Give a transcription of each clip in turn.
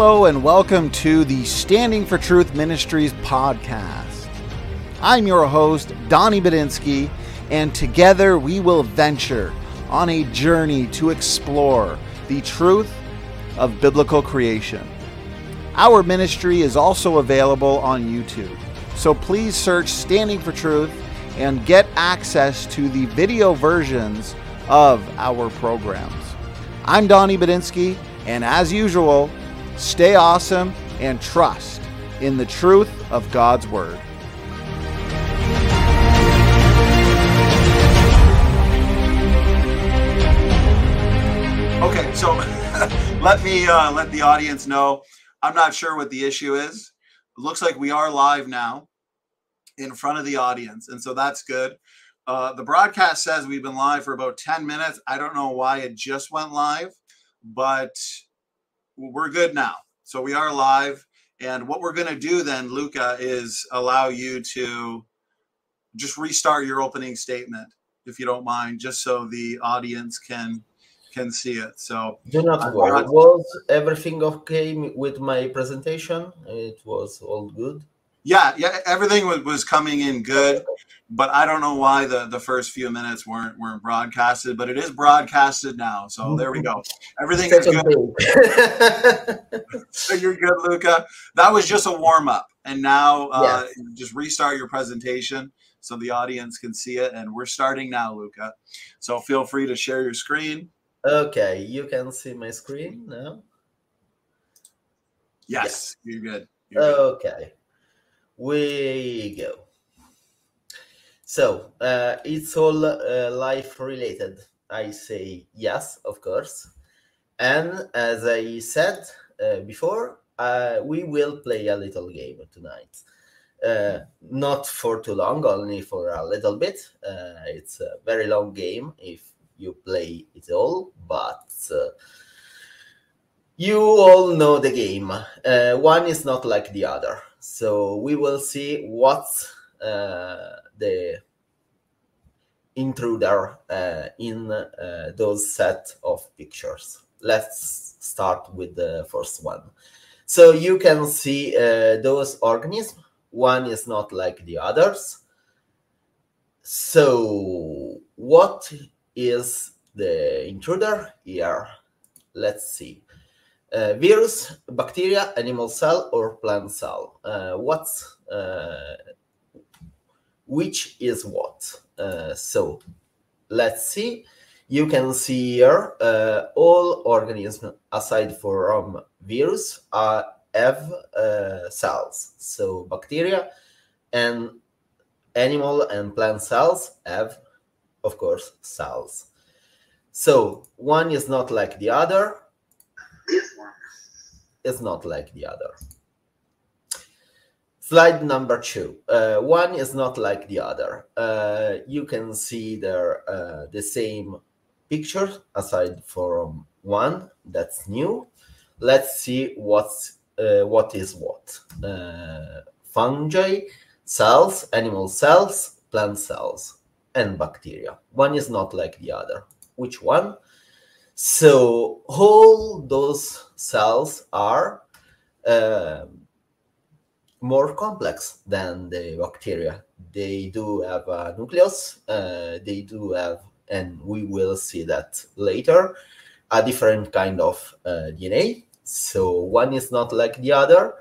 Hello and welcome to the Standing for Truth Ministries podcast. I'm your host, Donnie Bedinsky, and together we will venture on a journey to explore the truth of biblical creation. Our ministry is also available on YouTube, so please search Standing for Truth and get access to the video versions of our programs. I'm Donnie Bedinsky, and as usual, stay awesome and trust in the truth of God's Word. Okay, so let the audience know. I'm not sure what the issue is. It looks like we are live now in front of the audience, and so that's good. The broadcast says we've been live for about 10 minutes. I don't know why it just went live, but we're good now. So we are live. And what we're going to do then, Luca, is allow you to just restart your opening statement, if you don't mind, just so the audience can see it. So do not worry. Was everything okay with my presentation? It was all good. Yeah, everything was coming in good, but I don't know why the first few minutes weren't broadcasted, but it is broadcasted now, so there we go. Everything is good. So you're good, Luca. That was just a warm-up, and now just restart your presentation so the audience can see it, and we're starting now, Luca. So feel free to share your screen. Okay, you can see my screen now? Yes, yeah. You're good. Okay. We go. So it's all life related. I say yes, of course. And as I said before, we will play a little game tonight. Not for too long, only for a little bit. It's a very long game if you play it all, but you all know the game. One is not like the other. So we will see what's the intruder in those set of pictures. Let's start with the first one. So you can see those organisms. One is not like the others. So what is the intruder here? Let's see. Virus, bacteria, animal cell, or plant cell? Which is what? So let's see. You can see here all organisms aside from virus have cells. So bacteria and animal and plant cells have, of course, cells. So one is not like the other. It's not like the other. Slide number 2. One is not like the other. You can see there the same picture aside from one that's new. Let's see what is what. Fungi, cells, animal cells, plant cells, and bacteria. One is not like the other. Which one? So all those cells are more complex than the bacteria. They do have a nucleus. They do have, and we will see that later, a different kind of DNA. So one is not like the other.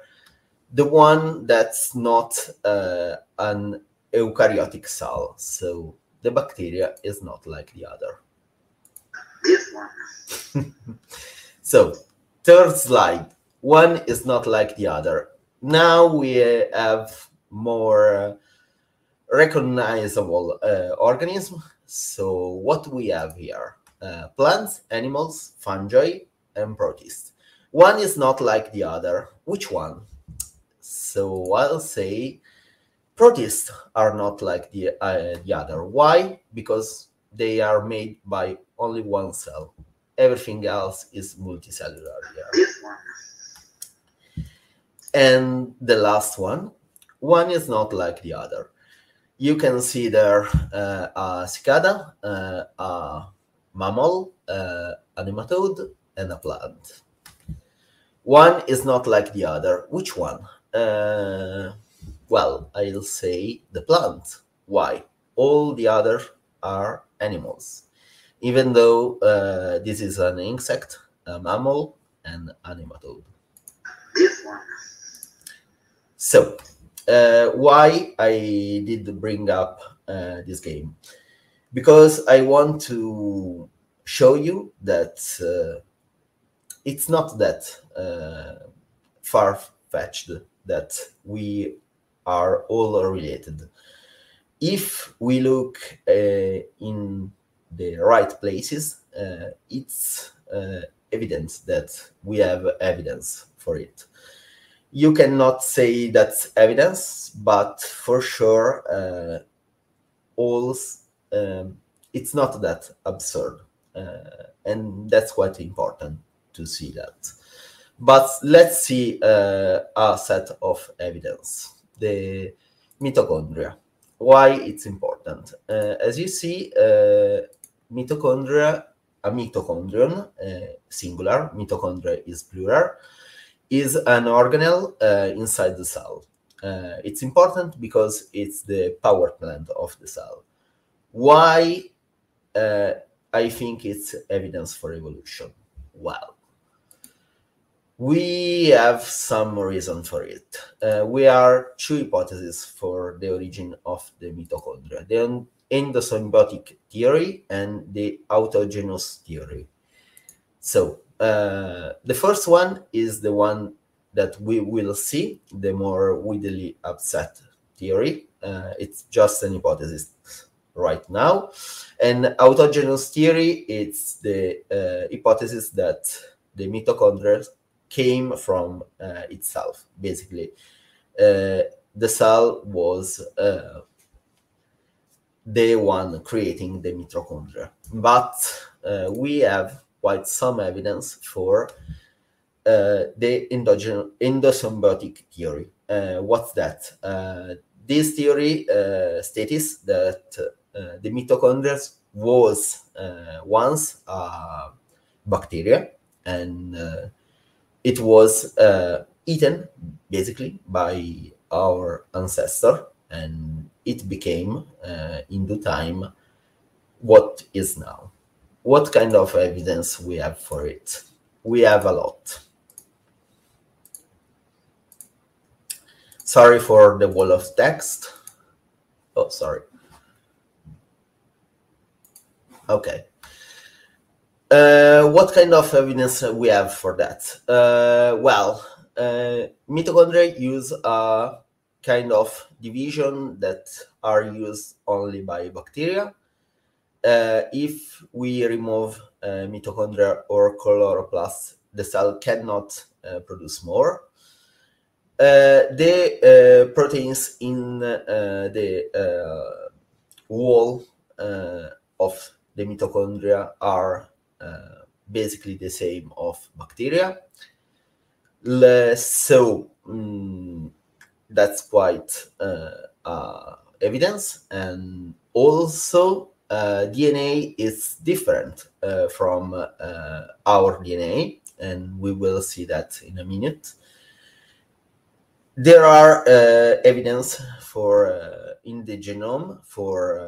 The one that's not an eukaryotic cell. So the bacteria is not like the other. So, third slide. One is not like the other. Now we have more recognizable organisms. So, what we have here? Plants, animals, fungi, and protists. One is not like the other. Which one? So, I'll say protists are not like the other. Why? Because they are made by only one cell. Everything else is multicellular. Yeah. And the last one. One is not like the other. You can see there a cicada, a mammal, a nematode, and a plant. One is not like the other. Which one? Well, I'll say the plant. Why? All the other are animals. Even though this is an insect, a mammal, and an nematode. This one. So, why I did bring up this game? Because I want to show you that it's not that far-fetched that we are all related. If we look in the right places, it's evident that we have evidence for it. You cannot say that's evidence, but for sure, it's not that absurd. And that's quite important to see that. But let's see a set of evidence, the mitochondria. Why it's important? As you see, mitochondria, a mitochondrion, singular, mitochondria is plural, is an organelle inside the cell. It's important because it's the power plant of the cell. Why I think it's evidence for evolution? Well, we have some reason for it. We are two hypotheses for the origin of the mitochondria: the endosymbiotic theory and the autogenous theory. So the first one is the one that we will see, the more widely accepted theory. It's just an hypothesis right now. And autogenous theory, it's the hypothesis that the mitochondria came from itself. Basically, the cell was the one creating the mitochondria. But we have quite some evidence for the endosymbiotic theory. What's that? This theory states that the mitochondria was once a bacteria, and it was eaten, basically, by our ancestor, and it became, in due time, what is now. What kind of evidence we have for it? We have a lot. Sorry for the wall of text. Oh, sorry. Okay. What kind of evidence we have for that? Well, mitochondria use a kind of division that are used only by bacteria. If we remove mitochondria or chloroplasts, the cell cannot produce more. The proteins in the wall of the mitochondria are basically the same of bacteria. So that's quite evidence. And also DNA is different from our DNA, and we will see that in a minute. There are evidence for in the genome for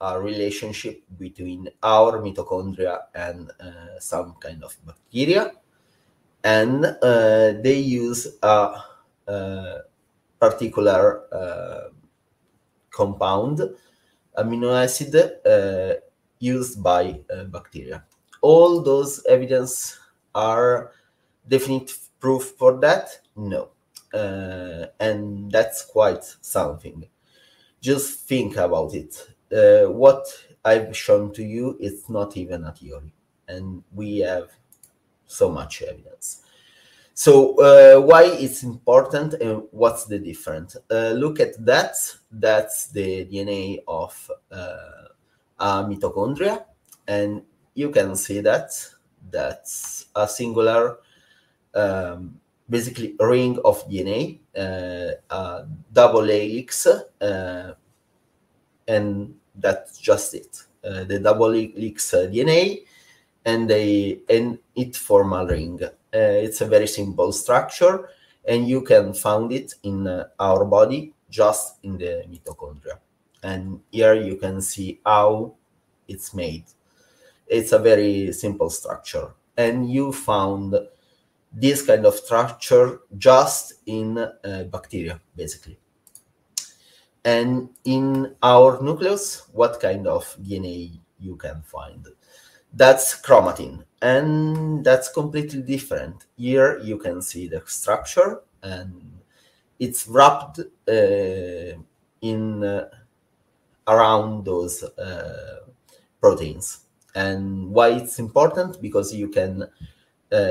a relationship between our mitochondria and some kind of bacteria, and they use a particular compound, amino acid, used by bacteria. All those evidence are definite proof for that? No. And that's quite something. Just think about it. What I've shown to you is not even a theory, and we have so much evidence. So why it's important and what's the difference? Look at that. That's the DNA of a mitochondria, and you can see that that's a singular basically a ring of DNA, a double helix, and that's just it. The double helix DNA, and it form a ring. It's a very simple structure, and you can find it in our body, just in the mitochondria. And here you can see how it's made. It's a very simple structure. And you found this kind of structure just in bacteria, basically. And in our nucleus, what kind of DNA you can find? That's chromatin, and that's completely different. Here you can see the structure, and it's wrapped in around those proteins. And why it's important? Because you can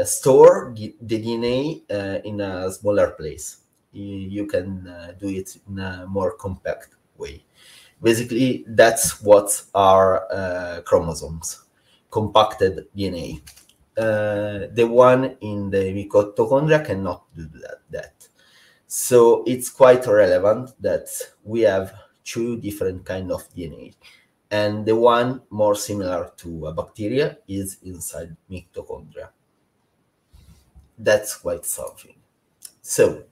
store the DNA in a smaller place. You can do it in a more compact way. Basically, that's what are chromosomes, compacted DNA. The one in the mitochondria cannot do that. So it's quite relevant that we have two different kinds of DNA. And the one more similar to a bacteria is inside mitochondria. That's quite something. So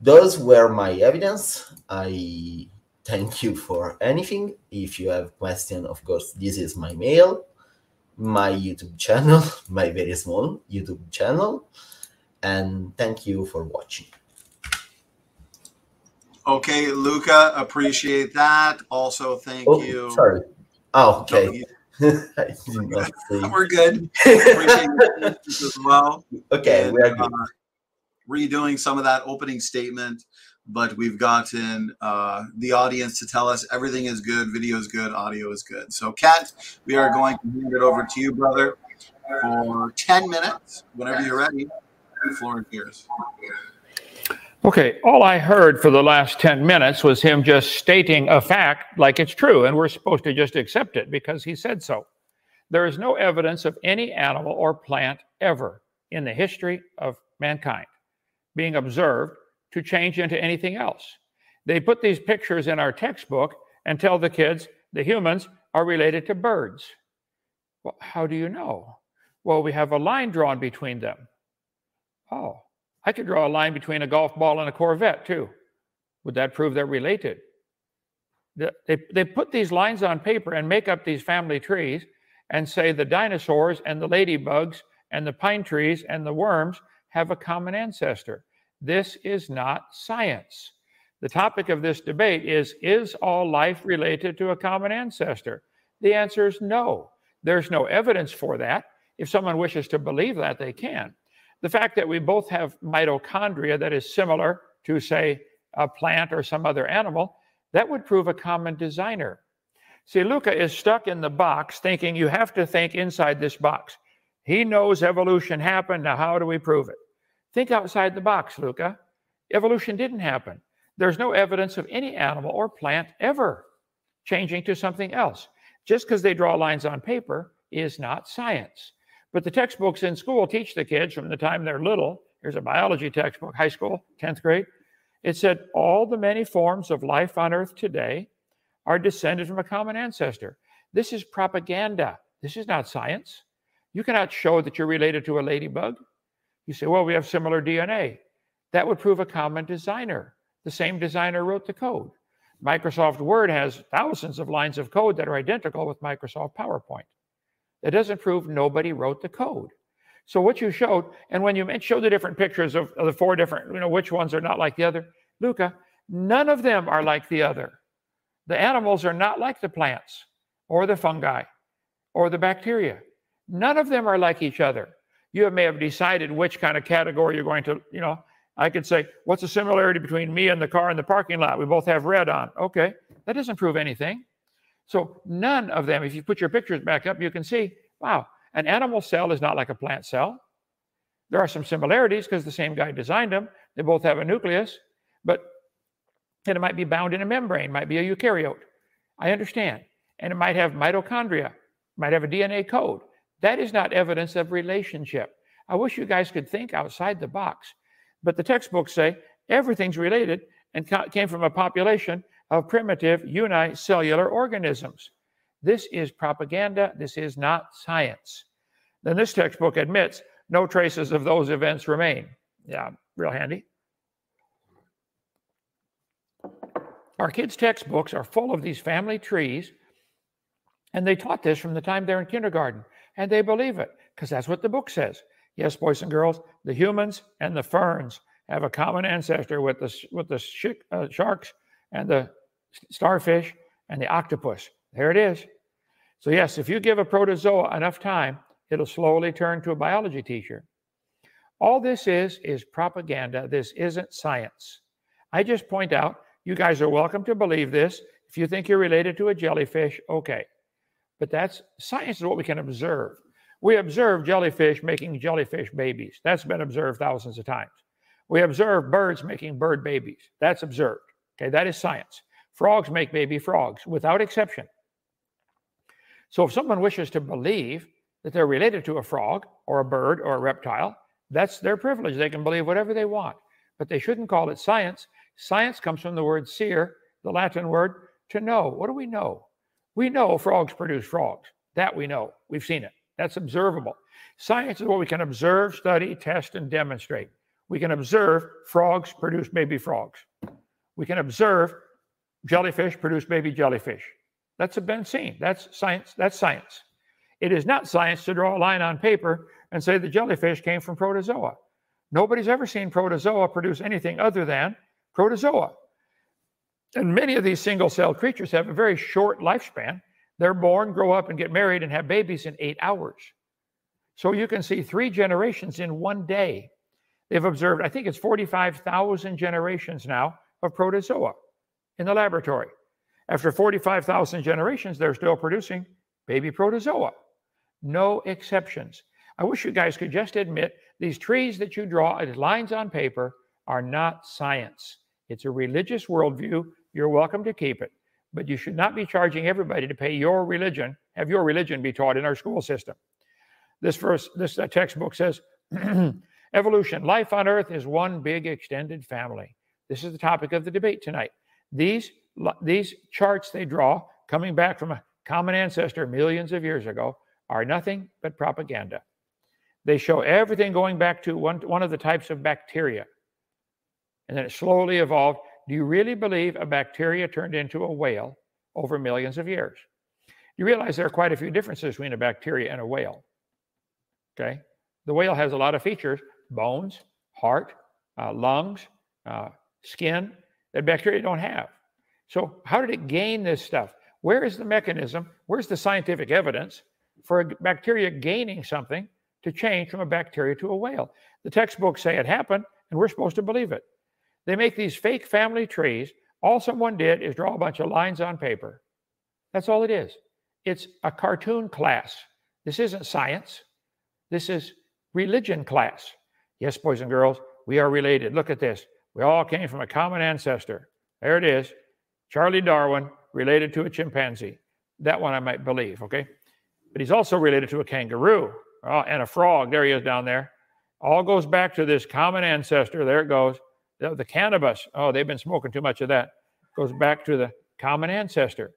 those were my evidence. I thank you for anything. If you have questions, of course, this is my mail, my YouTube channel, my very small YouTube channel. And thank you for watching. Okay, Luca, appreciate that. Also, thank you. Sorry. Oh, okay. We're good. Appreciate your as well. Okay, and, we are good. Redoing some of that opening statement, but we've gotten the audience to tell us everything is good, video is good, audio is good. So, Kat, we are going to hand it over to you, brother, for 10 minutes. Whenever you're ready, the floor is yours. Okay, all I heard for the last 10 minutes was him just stating a fact like it's true, and we're supposed to just accept it because he said so. There is no evidence of any animal or plant ever in the history of mankind being observed to change into anything else. They put these pictures in our textbook and tell the kids the humans are related to birds. Well, how do you know? Well, we have a line drawn between them. Oh, I could draw a line between a golf ball and a Corvette too. Would that prove they're related? They put these lines on paper and make up these family trees and say the dinosaurs and the ladybugs and the pine trees and the worms have a common ancestor. This is not science. The topic of this debate is all life related to a common ancestor? The answer is no. There's no evidence for that. If someone wishes to believe that, they can. The fact that we both have mitochondria that is similar to, say, a plant or some other animal, that would prove a common designer. See, Luca is stuck in the box thinking you have to think inside this box. He knows evolution happened. Now, how do we prove it? Think outside the box, Luca. Evolution didn't happen. There's no evidence of any animal or plant ever changing to something else. Just because they draw lines on paper is not science. But the textbooks in school teach the kids from the time they're little. Here's a biology textbook, high school, 10th grade. It said, all the many forms of life on Earth today are descended from a common ancestor. This is propaganda. This is not science. You cannot show that you're related to a ladybug. You say, well, we have similar DNA. That would prove a common designer. The same designer wrote the code. Microsoft Word has thousands of lines of code that are identical with Microsoft PowerPoint. That doesn't prove nobody wrote the code. So what you showed, and when you show the different pictures of the four different, you know, which ones are not like the other, Luca, none of them are like the other. The animals are not like the plants or the fungi or the bacteria. None of them are like each other. You may have decided which kind of category you're going to, you know, I could say, what's the similarity between me and the car in the parking lot? We both have red on. Okay, that doesn't prove anything. So none of them, if you put your pictures back up, you can see, wow, an animal cell is not like a plant cell. There are some similarities because the same guy designed them. They both have a nucleus, but it might be bound in a membrane, might be a eukaryote. I understand. And it might have mitochondria, might have a DNA code. That is not evidence of relationship. I wish you guys could think outside the box. But the textbooks say everything's related and came from a population of primitive unicellular organisms. This is propaganda. This is not science. Then this textbook admits No traces of those events remain. Yeah, real handy. Our kids' textbooks are full of these family trees, and they taught this from the time they're in kindergarten, and they believe it because that's what the book says. Yes, boys and girls, the humans and the ferns have a common ancestor with the sharks and the starfish and the octopus. There it is. So yes, if you give a protozoa enough time, it'll slowly turn to a biology teacher. All this is propaganda. This isn't science. I just point out, you guys are welcome to believe this. If you think you're related to a jellyfish, okay. But that's, science is what we can observe. We observe jellyfish making jellyfish babies. That's been observed thousands of times. We observe birds making bird babies. That's observed. Okay, that is science. Frogs make baby frogs without exception. So if someone wishes to believe that they're related to a frog or a bird or a reptile, that's their privilege. They can believe whatever they want, but they shouldn't call it science. Science comes from the word scire, the Latin word to know. What do we know? We know frogs produce frogs. That we know. We've seen it. That's observable. Science is what we can observe, study, test, and demonstrate. We can observe frogs produce baby frogs. We can observe jellyfish produce baby jellyfish. That's been seen. That's science. That's science. It is not science to draw a line on paper and say the jellyfish came from protozoa. Nobody's ever seen protozoa produce anything other than protozoa. And many of these single-celled creatures have a very short lifespan. They're born, grow up, and get married and have babies in 8 hours. So you can see 3 generations in 1 day. They've observed, I think it's 45,000 generations now of protozoa in the laboratory. After 45,000 generations, they're still producing baby protozoa. No exceptions. I wish you guys could just admit these trees that you draw as lines on paper are not science. It's a religious worldview. You're welcome to keep it, but you should not be charging everybody to pay your religion, have your religion be taught in our school system. This verse, this textbook says, evolution, life on Earth is one big extended family. This is the topic of the debate tonight. These charts they draw, coming back from a common ancestor millions of years ago, are nothing but propaganda. They show everything going back to one of the types of bacteria. And then it slowly evolved. Do you really believe a bacteria turned into a whale over millions of years? You realize there are quite a few differences between a bacteria and a whale. Okay? The whale has a lot of features, bones, heart, lungs, skin, that bacteria don't have. So how did it gain this stuff? Where is the mechanism? Where's the scientific evidence for a bacteria gaining something to change from a bacteria to a whale? The textbooks say it happened, and we're supposed to believe it. They make these fake family trees. All someone did is draw a bunch of lines on paper. That's all it is. It's a cartoon class. This isn't science. This is religion class. Yes, boys and girls, we are related. Look at this. We all came from a common ancestor. There it is. Charlie Darwin, related to a chimpanzee. That one I might believe, okay? But he's also related to a kangaroo and a frog. There he is down there. All goes back to this common ancestor. There it goes. The cannabis, oh, they've been smoking too much of that. Goes back to the common ancestor.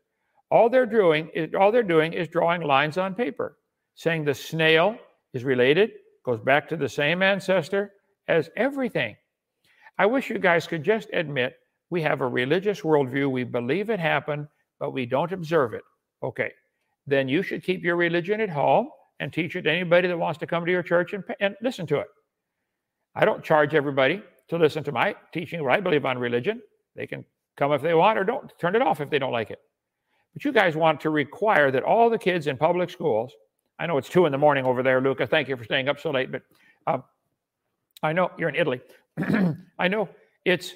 All they're doing is drawing lines on paper, saying the snail is related, goes back to the same ancestor as everything. I wish you guys could just admit we have a religious worldview. We believe it happened, but we don't observe it. Okay, then you should keep your religion at home and teach it to anybody that wants to come to your church and listen to it. I don't charge everybody to listen to my teaching, what I believe on religion. They can come if they want, or don't, turn it off if they don't like it. But you guys want to require that all the kids in public schools, I know it's 2 in the morning over there, Luca, thank you for staying up so late, but I know you're in Italy. I know it's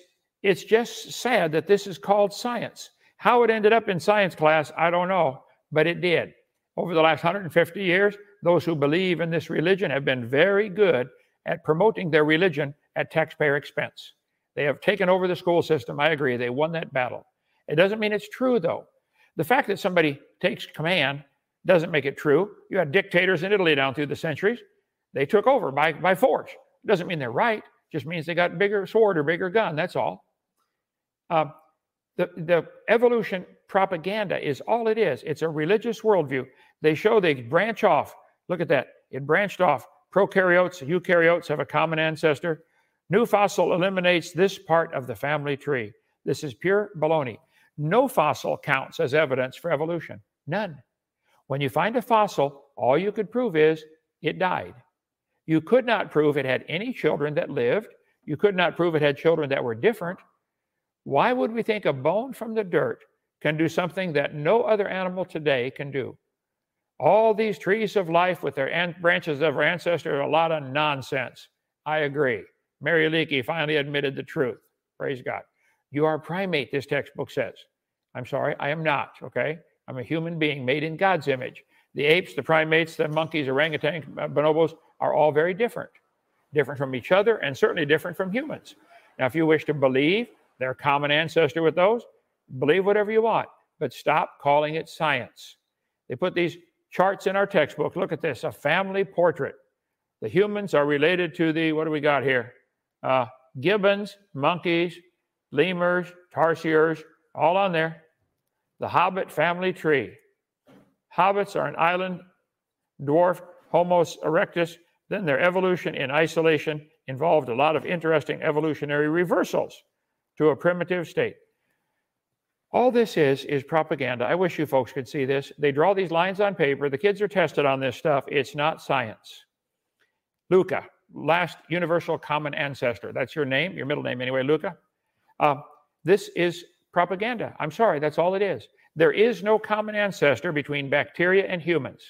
just sad that this is called science. How it ended up in science class, I don't know, but it did. Over the last 150 years, those who believe in this religion have been very good at promoting their religion at taxpayer expense. They have taken over the school system. I agree, they won that battle. It doesn't mean it's true, though. The fact that somebody takes command doesn't make it true. You had dictators in Italy down through the centuries. They took over by force. It doesn't mean they're right. It just means they got bigger sword or bigger gun, that's all. The evolution propaganda is all it is. It's a religious worldview. They show they branch off. Look at that. It branched off Prokaryotes and eukaryotes have a common ancestor. New fossil eliminates this part of the family tree. This is pure baloney. No fossil counts as evidence for evolution. None. When you find a fossil, all you could prove is it died. You could not prove it had any children that lived. You could not prove it had children that were different. Why would we think a bone from the dirt can do something that no other animal today can do? All these trees of life with their branches of our ancestors are a lot of nonsense. I agree. Mary Leakey finally admitted the truth. Praise God. You are a primate, this textbook says. I'm sorry, I am not, okay? I'm a human being made in God's image. The apes, the primates, the monkeys, orangutans, bonobos are all very different. Different from each other and certainly different from humans. Now, if you wish to believe their common ancestor with those, believe whatever you want, but stop calling it science. They put these charts in our textbook. Look at this, a family portrait. The humans are related to the, what do we got here? Gibbons, monkeys, lemurs, tarsiers, all on there. The hobbit family tree. Hobbits are an island dwarf, Homo erectus. Then their evolution in isolation involved a lot of interesting evolutionary reversals to a primitive state. All this is propaganda. I wish you folks could see this. They draw these lines on paper. The kids are tested on this stuff. It's not science. Luca, last universal common ancestor. That's your name, your middle name anyway, Luca. This is propaganda. I'm sorry, that's all it is. There is no common ancestor between bacteria and humans.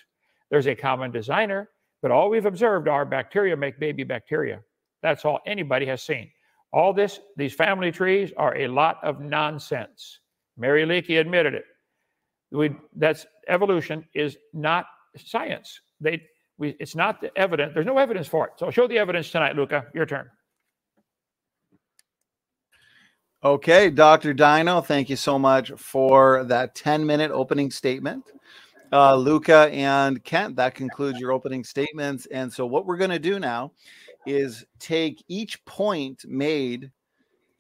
There's a common designer, but all we've observed are bacteria make baby bacteria. That's all anybody has seen. All this, these family trees are a lot of nonsense. Mary Leakey admitted it. That's evolution is not science. It's not the evidence. There's no evidence for it. So show the evidence tonight, Luca. Your turn. Okay, Dr. Dino, thank you so much for that 10-minute opening statement. Luca and Kent, that concludes your opening statements. And so what we're going to do now is take each point made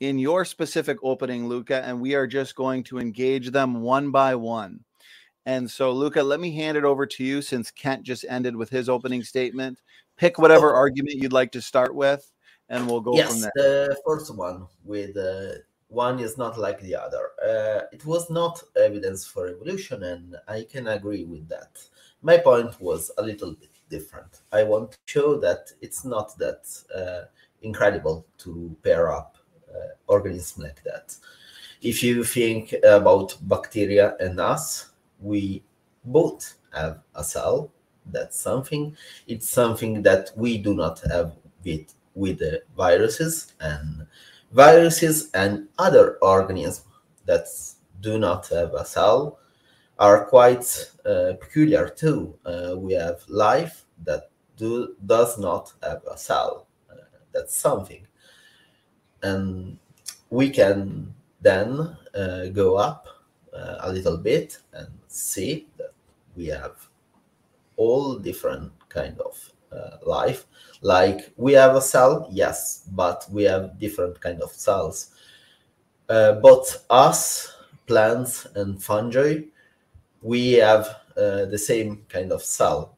in your specific opening, Luca, and we are just going to engage them one by one. And so, Luca, let me hand it over to you since Kent just ended with his opening statement. Pick whatever argument you'd like to start with, and we'll go from there. Yes, the first one with one is not like the other. It was not evidence for evolution, and I can agree with that. My point was a little bit different. I want to show that it's not that incredible to pair up organism like that. If you think about bacteria and us, we both have a cell. That's something. It's something that we do not have with the viruses and other organisms that do not have a cell are quite peculiar too. We have life that does not have a cell. That's something. And we can then go up a little bit and see that we have all different kind of life. Like we have a cell, yes, but we have different kind of cells. Both us, plants and fungi, we have the same kind of cell.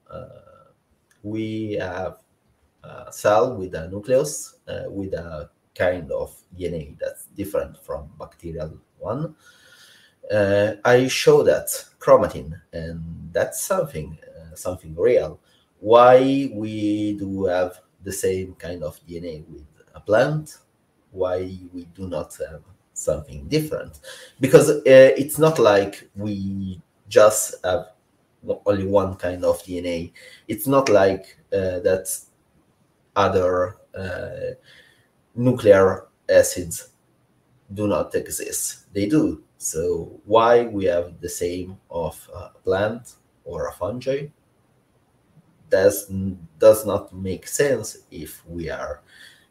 We have a cell with a nucleus, with a kind of DNA that's different from bacterial one. I show that chromatin, and that's something, something real. Why we do have the same kind of DNA with a plant? Why we do not have something different? Because it's not like we just have only one kind of DNA. It's not like that other nucleic acids do not exist. They do. So why we have the same of a plant or a fungi? Does not make sense if we are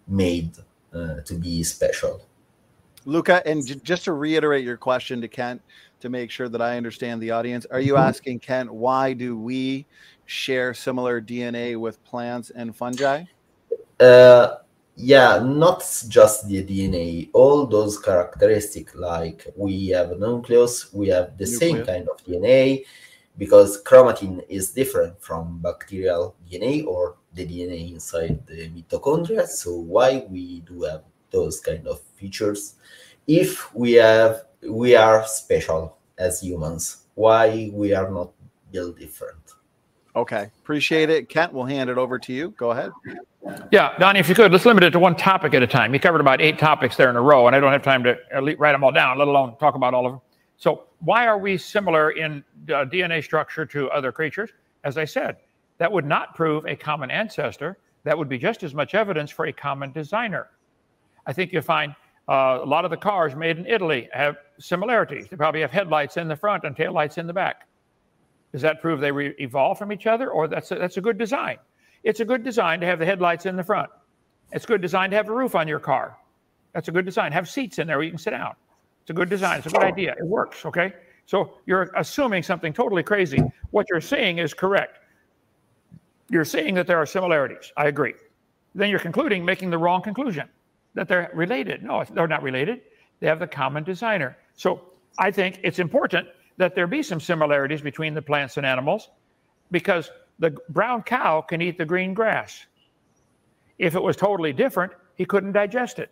made to be special. Luca, and just to reiterate your question to Kent to make sure that I understand the audience, are you asking Kent, why do we share similar DNA with plants and fungi? Yeah, not just the DNA, all those characteristics, like we have a nucleus, we have the same kind of DNA, because chromatin is different from bacterial DNA or the DNA inside the mitochondria. So why we do have those kind of features if we are special as humans? Why we are not built different? Okay, appreciate it. Kent, we'll hand it over to you. Go ahead. Yeah, Donnie, if you could, let's limit it to one topic at a time. You covered about 8 topics there in a row, and I don't have time to write them all down, let alone talk about all of them. So why are we similar in DNA structure to other creatures? As I said, that would not prove a common ancestor. That would be just as much evidence for a common designer. I think you'll find a lot of the cars made in Italy have similarities. They probably have headlights in the front and taillights in the back. Does that prove they evolved from each other? Or that's a good design. It's a good design to have the headlights in the front. It's a good design to have a roof on your car. That's a good design. Have seats in there where you can sit down. It's a good design. It's a good idea. It works, okay? So you're assuming something totally crazy. What you're saying is correct. You're saying that there are similarities. I agree. Then you're concluding, making the wrong conclusion, that they're related. No, they're not related. They have the common designer. So I think it's important that there be some similarities between the plants and animals, because the brown cow can eat the green grass. If it was totally different, he couldn't digest it.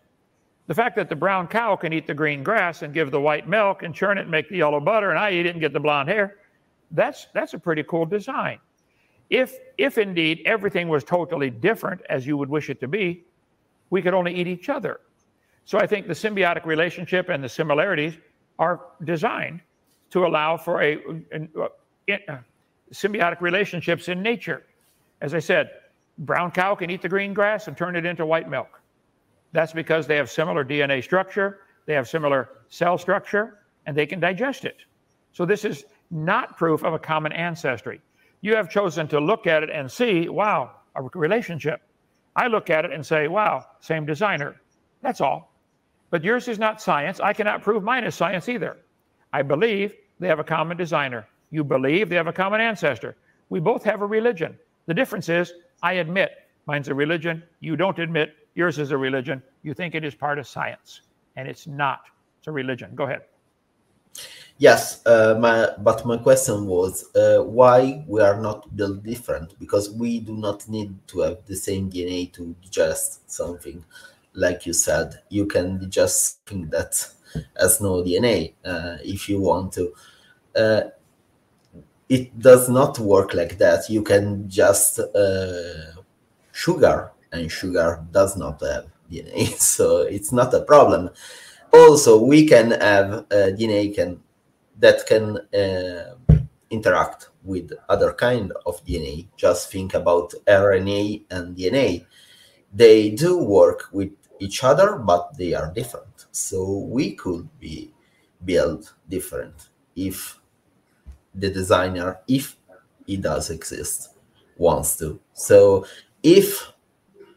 The fact that the brown cow can eat the green grass and give the white milk and churn it and make the yellow butter, and I eat it and get the blonde hair, that's a pretty cool design. If indeed everything was totally different as you would wish it to be, we could only eat each other. So I think the symbiotic relationship and the similarities are designed to allow for symbiotic relationships in nature. As I said, brown cow can eat the green grass and turn it into white milk. That's because they have similar DNA structure, they have similar cell structure, and they can digest it. So this is not proof of a common ancestry. You have chosen to look at it and see, wow, a relationship. I look at it and say, wow, same designer. That's all. But yours is not science. I cannot prove mine is science either. I believe they have a common designer. You believe they have a common ancestor. We both have a religion. The difference is, I admit mine's a religion. You don't admit yours is a religion. You think it is part of science, and it's not. It's a religion. Go ahead. Yes, but my question was why we are not built different, because we do not need to have the same DNA to digest something. Like you said, you can digest something that has no DNA if you want to. It does not work like that. You can just sugar, and sugar does not have DNA, so it's not a problem. Also, we can have DNA that can interact with other kind of DNA. Just think about RNA and DNA. They do work with each other, but they are different. So we could be built different if the designer, if he does exist, wants to. So if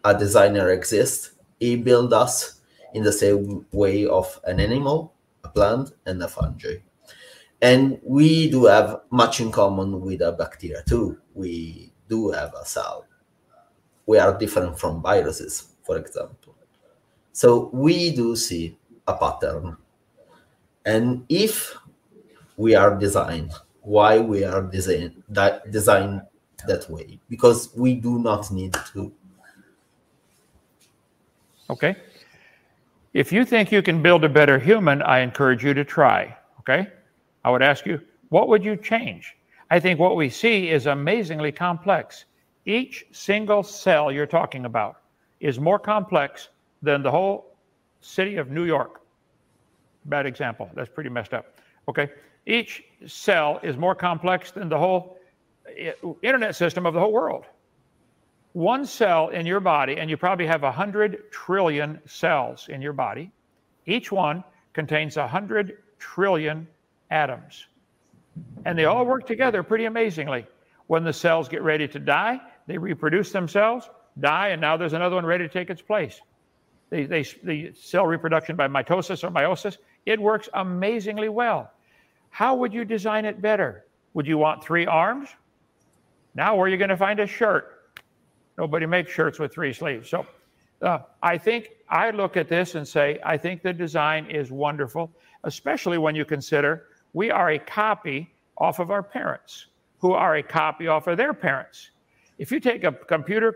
a designer exists, he builds us in the same way of an animal, a plant, and a fungi. And we do have much in common with a bacteria too. We do have a cell. We are different from viruses, for example. So we do see a pattern. And if we are designed, why we are designed that way? Because we do not need to. Okay. If you think you can build a better human, I encourage you to try, okay? I would ask you, what would you change? I think what we see is amazingly complex. Each single cell you're talking about is more complex than the whole city of New York. Bad example. That's pretty messed up. Okay. Each cell is more complex than the whole internet system of the whole world. One cell in your body, and you probably have 100 trillion cells in your body. Each one contains 100 trillion atoms, and they all work together pretty amazingly. When the cells get ready to die, they reproduce themselves, die, and now there's another one ready to take its place. The cell reproduction by mitosis or meiosis, it works amazingly well. How would you design it better? Would you want 3 arms? Now where are you going to find a shirt? Nobody makes shirts with 3 sleeves. So I think I look at this and say, I think the design is wonderful, especially when you consider we are a copy off of our parents. who are a copy off of their parents. If you take a computer,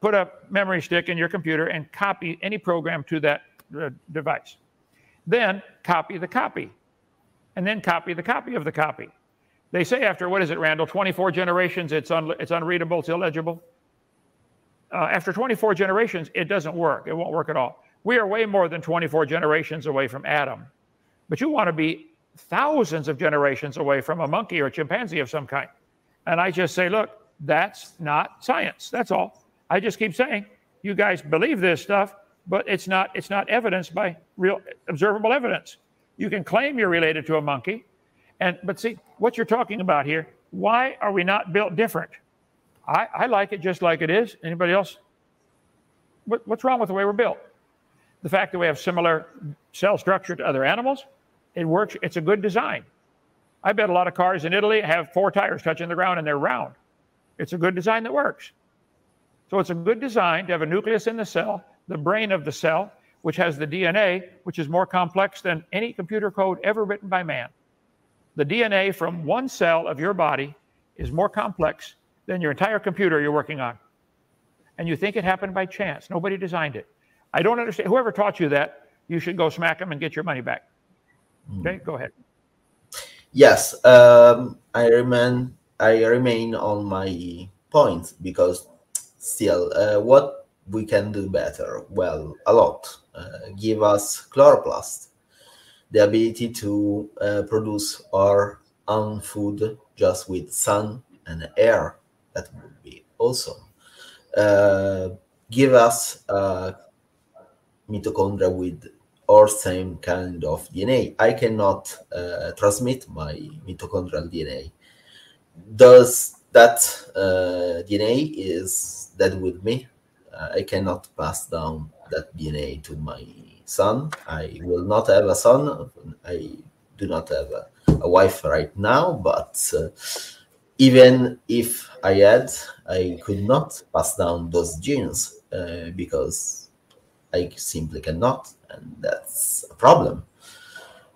put a memory stick in your computer and copy any program to that device, then copy the copy, and then copy the copy of the copy. They say after, what is it, Randall, 24 generations, it's unreadable, it's illegible. After 24 generations, it doesn't work. It won't work at all. We are way more than 24 generations away from Adam. But you want to be thousands of generations away from a monkey or a chimpanzee of some kind. And I just say, look, that's not science. That's all. I just keep saying, you guys believe this stuff, but it's not evidenced by real observable evidence. You can claim you're related to a monkey. But see, what you're talking about here, why are we not built different? I like it just like it is. Anybody else? What's wrong with the way we're built? The fact that we have similar cell structure to other animals, it works. It's a good design. I bet a lot of cars in Italy have 4 tires touching the ground and they're round. It's a good design that works. So it's a good design to have a nucleus in the cell, the brain of the cell, which has the DNA, which is more complex than any computer code ever written by man. The DNA from one cell of your body is more complex than your entire computer you're working on. And you think it happened by chance. Nobody designed it. I don't understand. Whoever taught you that, you should go smack them and get your money back. Okay, go ahead. Yes, I remain on my points because still, what we can do better? Well, a lot. Give us chloroplast, the ability to produce our own food just with sun and air. That would be awesome. Give us mitochondria with our same kind of DNA. I cannot transmit my mitochondrial DNA. Does that DNA is that with me? I cannot pass down that DNA to my son. I will not have a son. I do not have a wife right now, but even if I had, I could not pass down those genes because I simply cannot, and that's a problem.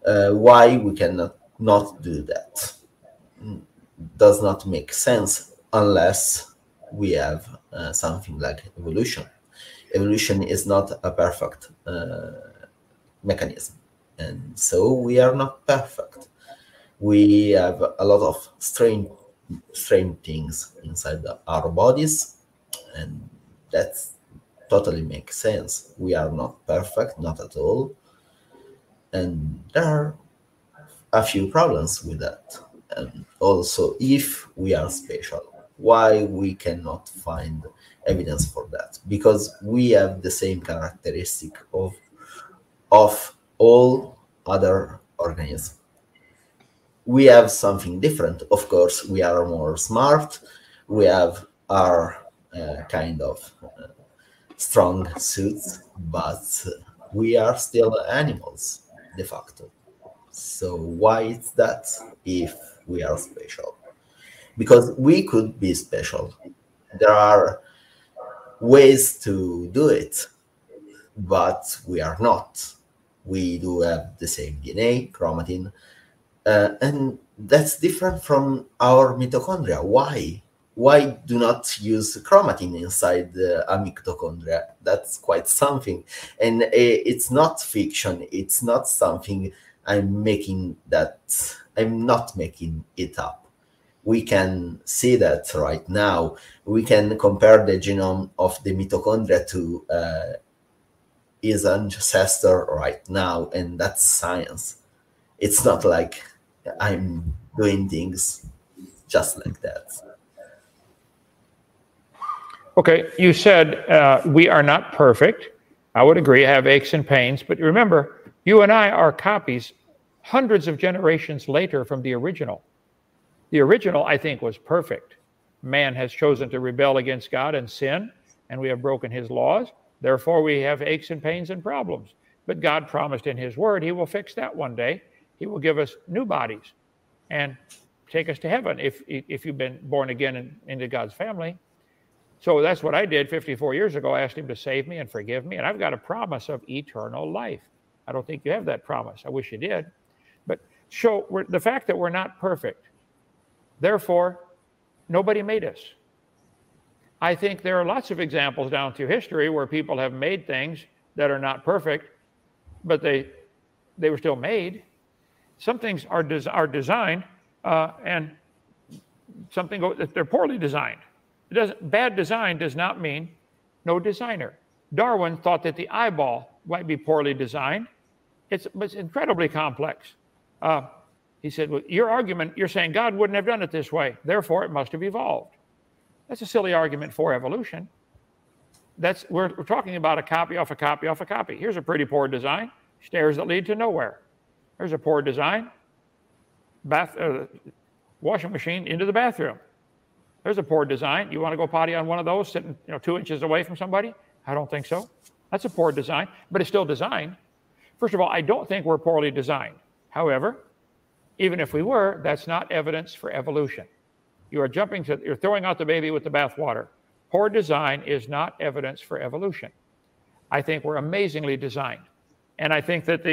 Why we cannot not do that does not make sense unless we have something like evolution. Evolution is not a perfect mechanism, and so we are not perfect. We have a lot of strange things inside our bodies, and that totally makes sense. We are not perfect, not at all, and there are a few problems with that. And also, if we are special, why we cannot find evidence for that? Because we have the same characteristic of all other organisms. We have something different. Of course, we are more smart. We have our kind of strong suits, but we are still animals de facto. So why is that if we are special? Because we could be special. There are ways to do it, but we are not. We do have the same DNA, chromatin, and that's different from our mitochondria. Why? Why do not use chromatin inside a mitochondria? That's quite something. And it's not fiction. It's not something I'm not making it up. We can see that right now. We can compare the genome of the mitochondria to his ancestor right now, and that's science. It's not like I'm doing things just like that. Okay, you said we are not perfect. I would agree, I have aches and pains, but remember, you and I are copies hundreds of generations later from the original. The original, I think, was perfect. Man has chosen to rebel against God and sin, and we have broken his laws. Therefore, we have aches and pains and problems. But God promised in his word, he will fix that one day. He will give us new bodies and take us to heaven if you've been born again into God's family. So that's what I did 54 years ago. I asked him to save me and forgive me, and I've got a promise of eternal life. I don't think you have that promise. I wish you did. But so the fact that we're not perfect Therefore, nobody made us. I think there are lots of examples down through history where people have made things that are not perfect, but they were still made. Some things are designed, and something they're poorly designed. It doesn't, bad design does not mean no designer. Darwin thought that the eyeball might be poorly designed. It's incredibly complex. He said, well, your argument, you're saying God wouldn't have done it this way, therefore it must have evolved. That's a silly argument for evolution. That's, we're talking about a copy off a copy off a copy. Here's a pretty poor design, stairs that lead to nowhere. Here's a poor design, washing machine into the bathroom. There's a poor design. You want to go potty on one of those, sitting 2 inches away from somebody? I don't think so. That's a poor design, but it's still designed. First of all, I don't think we're poorly designed. However, even if we were, that's not evidence for evolution. You're throwing out the baby with the bathwater. Poor design is not evidence for evolution. I think we're amazingly designed. And I think that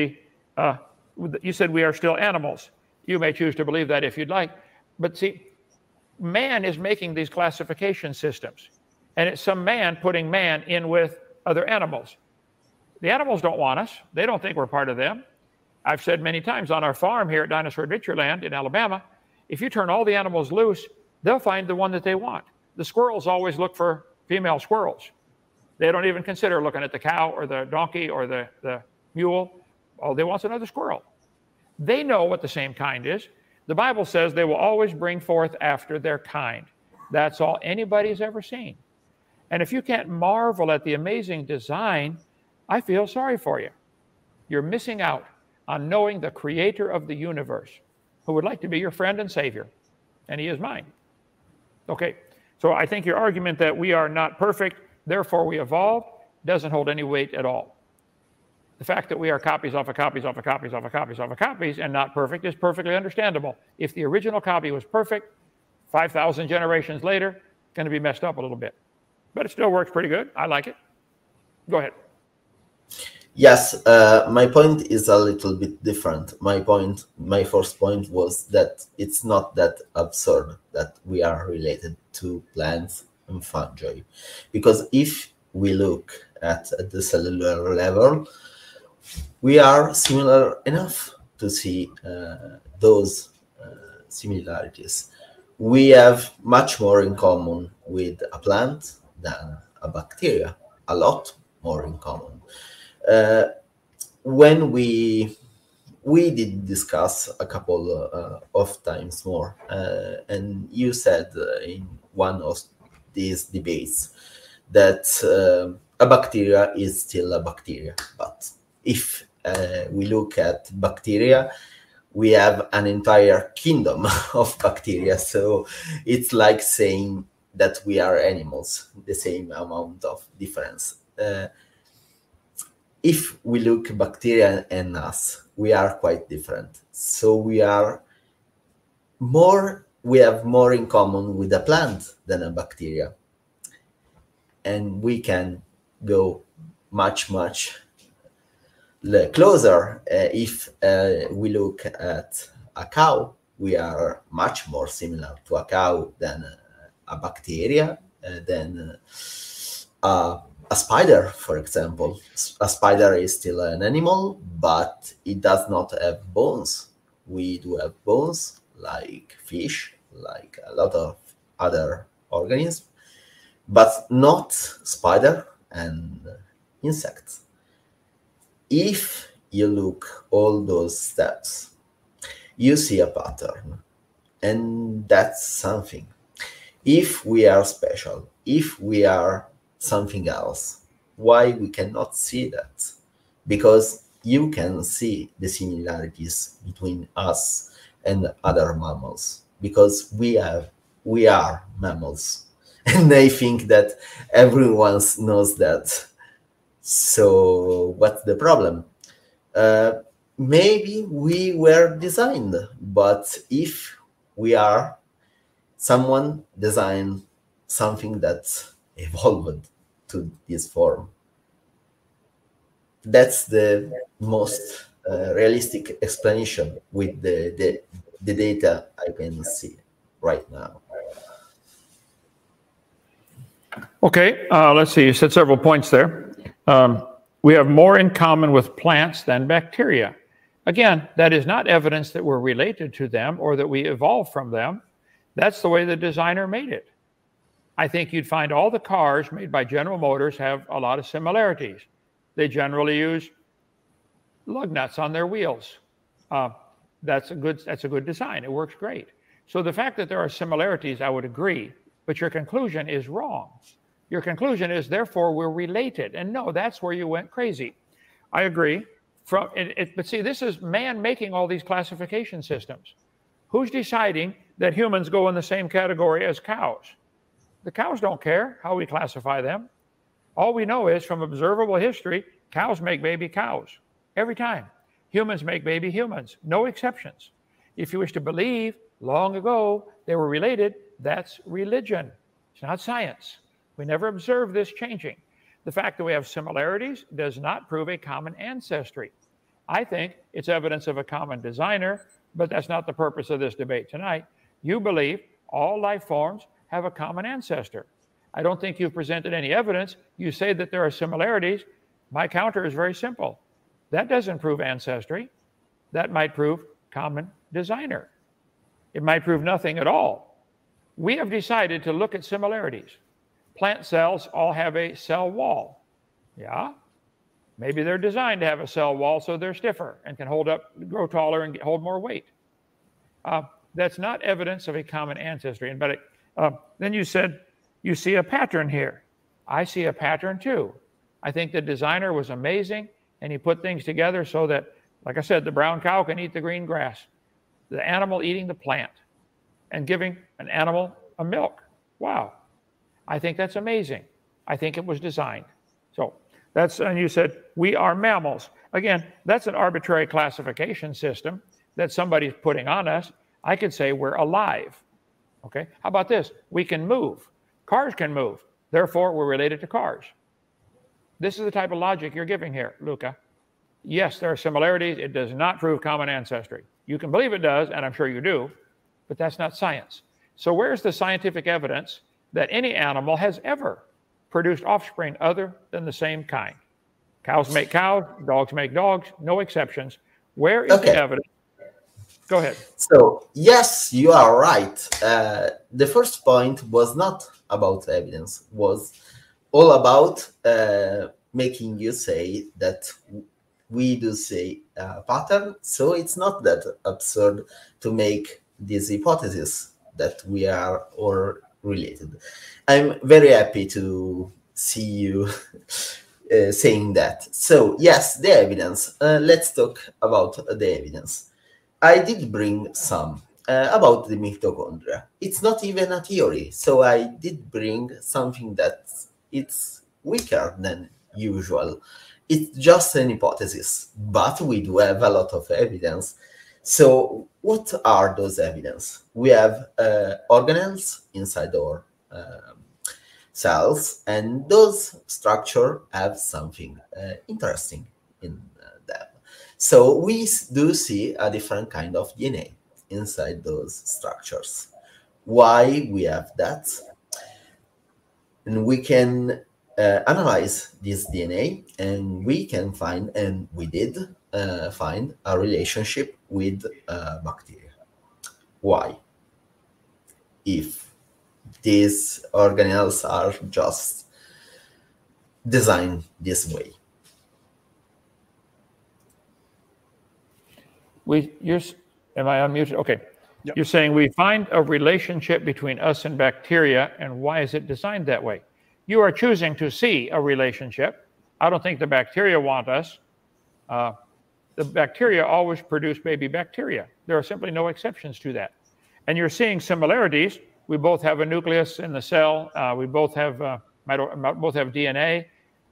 you said we are still animals. You may choose to believe that if you'd like. But see, man is making these classification systems. And it's some man putting man in with other animals. The animals don't want us. They don't think we're part of them. I've said many times on our farm here at Dinosaur Adventureland in Alabama, if you turn all the animals loose, they'll find the one that they want. The squirrels always look for female squirrels. They don't even consider looking at the cow or the donkey or the mule. All they want is another squirrel. They know what the same kind is. The Bible says they will always bring forth after their kind. That's all anybody's ever seen. And if you can't marvel at the amazing design, I feel sorry for you. You're missing out on knowing the creator of the universe, who would like to be your friend and savior, and he is mine. Okay, so I think your argument that we are not perfect, therefore we evolved, doesn't hold any weight at all. The fact that we are copies off of copies off of copies off of copies off of copies and not perfect is perfectly understandable. If the original copy was perfect, 5,000 generations later, it's going to be messed up a little bit. But it still works pretty good. I like it. Go ahead. Yes, my point is a little bit different. My first point was that it's not that absurd that we are related to plants and fungi. Because if we look at the cellular level, we are similar enough to see those similarities. We have much more in common with a plant than a bacteria, a lot more in common. When we did discuss a couple of times more, and you said in one of these debates that a bacteria is still a bacteria, but if we look at bacteria, we have an entire kingdom of bacteria. So it's like saying that we are animals, the same amount of difference. If we look bacteria and us, we are quite different. So we have more in common with a plant than a bacteria. And we can go much, much closer. If we look at a cow, we are much more similar to a cow than a bacteria, than a spider, for example. A spider is still an animal, but it does not have bones. We do have bones, like fish, like a lot of other organisms, but not spider and insects. If you look all those steps, you see a pattern, and that's something. If we are special, if we are something else, why we cannot see that? Because you can see the similarities between us and other mammals, because we are mammals, and I think that everyone knows that. So what's the problem? Maybe we were designed, but if we are, someone designed something that's evolved to this form. That's the most realistic explanation with the data I can see. right now. Okay, let's see. You said several points there. We have more in common with plants than bacteria. Again, that is not evidence that we're related to them or that we evolved from them. That's the way the designer made it. I think you'd find all the cars made by General Motors have a lot of similarities. They generally use lug nuts on their wheels. That's a good design. It works great. So the fact that there are similarities, I would agree, but your conclusion is wrong. Your conclusion is, therefore, we're related. And no, that's where you went crazy. I agree. But see, this is man making all these classification systems. Who's deciding that humans go in the same category as cows? The cows don't care how we classify them. All we know is from observable history, cows make baby cows every time. Humans make baby humans, no exceptions. If you wish to believe long ago they were related, that's religion. It's not science. We never observed this changing. The fact that we have similarities does not prove a common ancestry. I think it's evidence of a common designer, but that's not the purpose of this debate tonight. You believe all life forms have a common ancestor. I don't think you've presented any evidence. You say that there are similarities. My counter is very simple. That doesn't prove ancestry. That might prove common designer. It might prove nothing at all. We have decided to look at similarities. Plant cells all have a cell wall. Yeah, maybe they're designed to have a cell wall so they're stiffer and can hold up, grow taller and hold more weight. That's not evidence of a common ancestry. And then you said, you see a pattern here. I see a pattern too. I think the designer was amazing and he put things together so that, like I said, the brown cow can eat the green grass, the animal eating the plant and giving an animal a milk. Wow, I think that's amazing. I think it was designed. So that's, and you said, we are mammals. Again, that's an arbitrary classification system that somebody's putting on us. I could say we're alive. Okay, how about this? We can move. Cars can move. Therefore, we're related to cars. This is the type of logic you're giving here, Luca. Yes, there are similarities. It does not prove common ancestry. You can believe it does, and I'm sure you do, but that's not science. So where's the scientific evidence that any animal has ever produced offspring other than the same kind? Cows make cows. Dogs make dogs. No exceptions. Where is the evidence? Go ahead. So, yes, you are right. The first point was not about evidence, was all about making you say that we do see a pattern. So it's not that absurd to make this hypothesis that we are all related. I'm very happy to see you saying that. So, yes, the evidence. Let's talk about the evidence. I did bring some about the mitochondria. It's not even a theory, so I did bring something that it's weaker than usual. It's just an hypothesis, but we do have a lot of evidence. So what are those evidence? We have organelles inside our cells, and those structures have something interesting in them. So we do see a different kind of DNA inside those structures. Why we have that? And we can analyze this DNA, and we can find, and we did find, a relationship with bacteria. Why? If these organelles are just designed this way. Am I unmuted? Okay. Yep. You're saying we find a relationship between us and bacteria, and why is it designed that way? You are choosing to see a relationship. I don't think the bacteria want us. The bacteria always produce baby bacteria. There are simply no exceptions to that. And you're seeing similarities. We both have a nucleus in the cell. We both have DNA.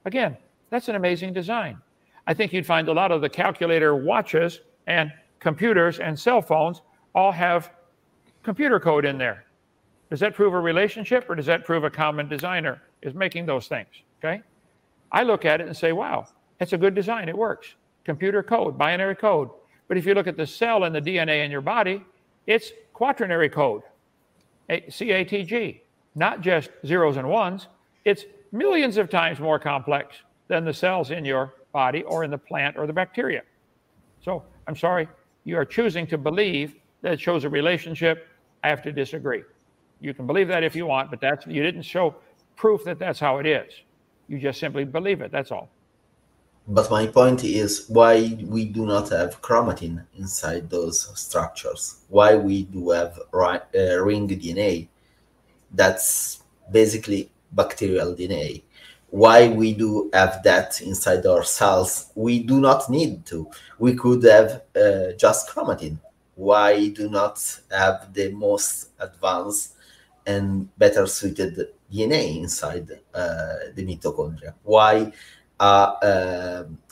Again, that's an amazing design. I think you'd find a lot of the calculator watches and computers and cell phones all have computer code in there. Does that prove a relationship, or does that prove a common designer is making those things? Okay, I look at it and say, wow, that's a good design. It works. Computer code, binary code. But if you look at the cell and the DNA in your body, it's quaternary code. CATG, not just zeros and ones. It's millions of times more complex than the cells in your body or in the plant or the bacteria. So I'm sorry, you are choosing to believe that it shows a relationship. I have to disagree. You can believe that if you want, but that's, you didn't show proof that that's how it is. You just simply believe it, that's all. But my point is why we do not have chromatin inside those structures, why we do have ring DNA, that's basically bacterial DNA, why we do have that inside our cells. We do not need to. We could have just chromatin. Why do not have the most advanced and better suited DNA inside the mitochondria? Why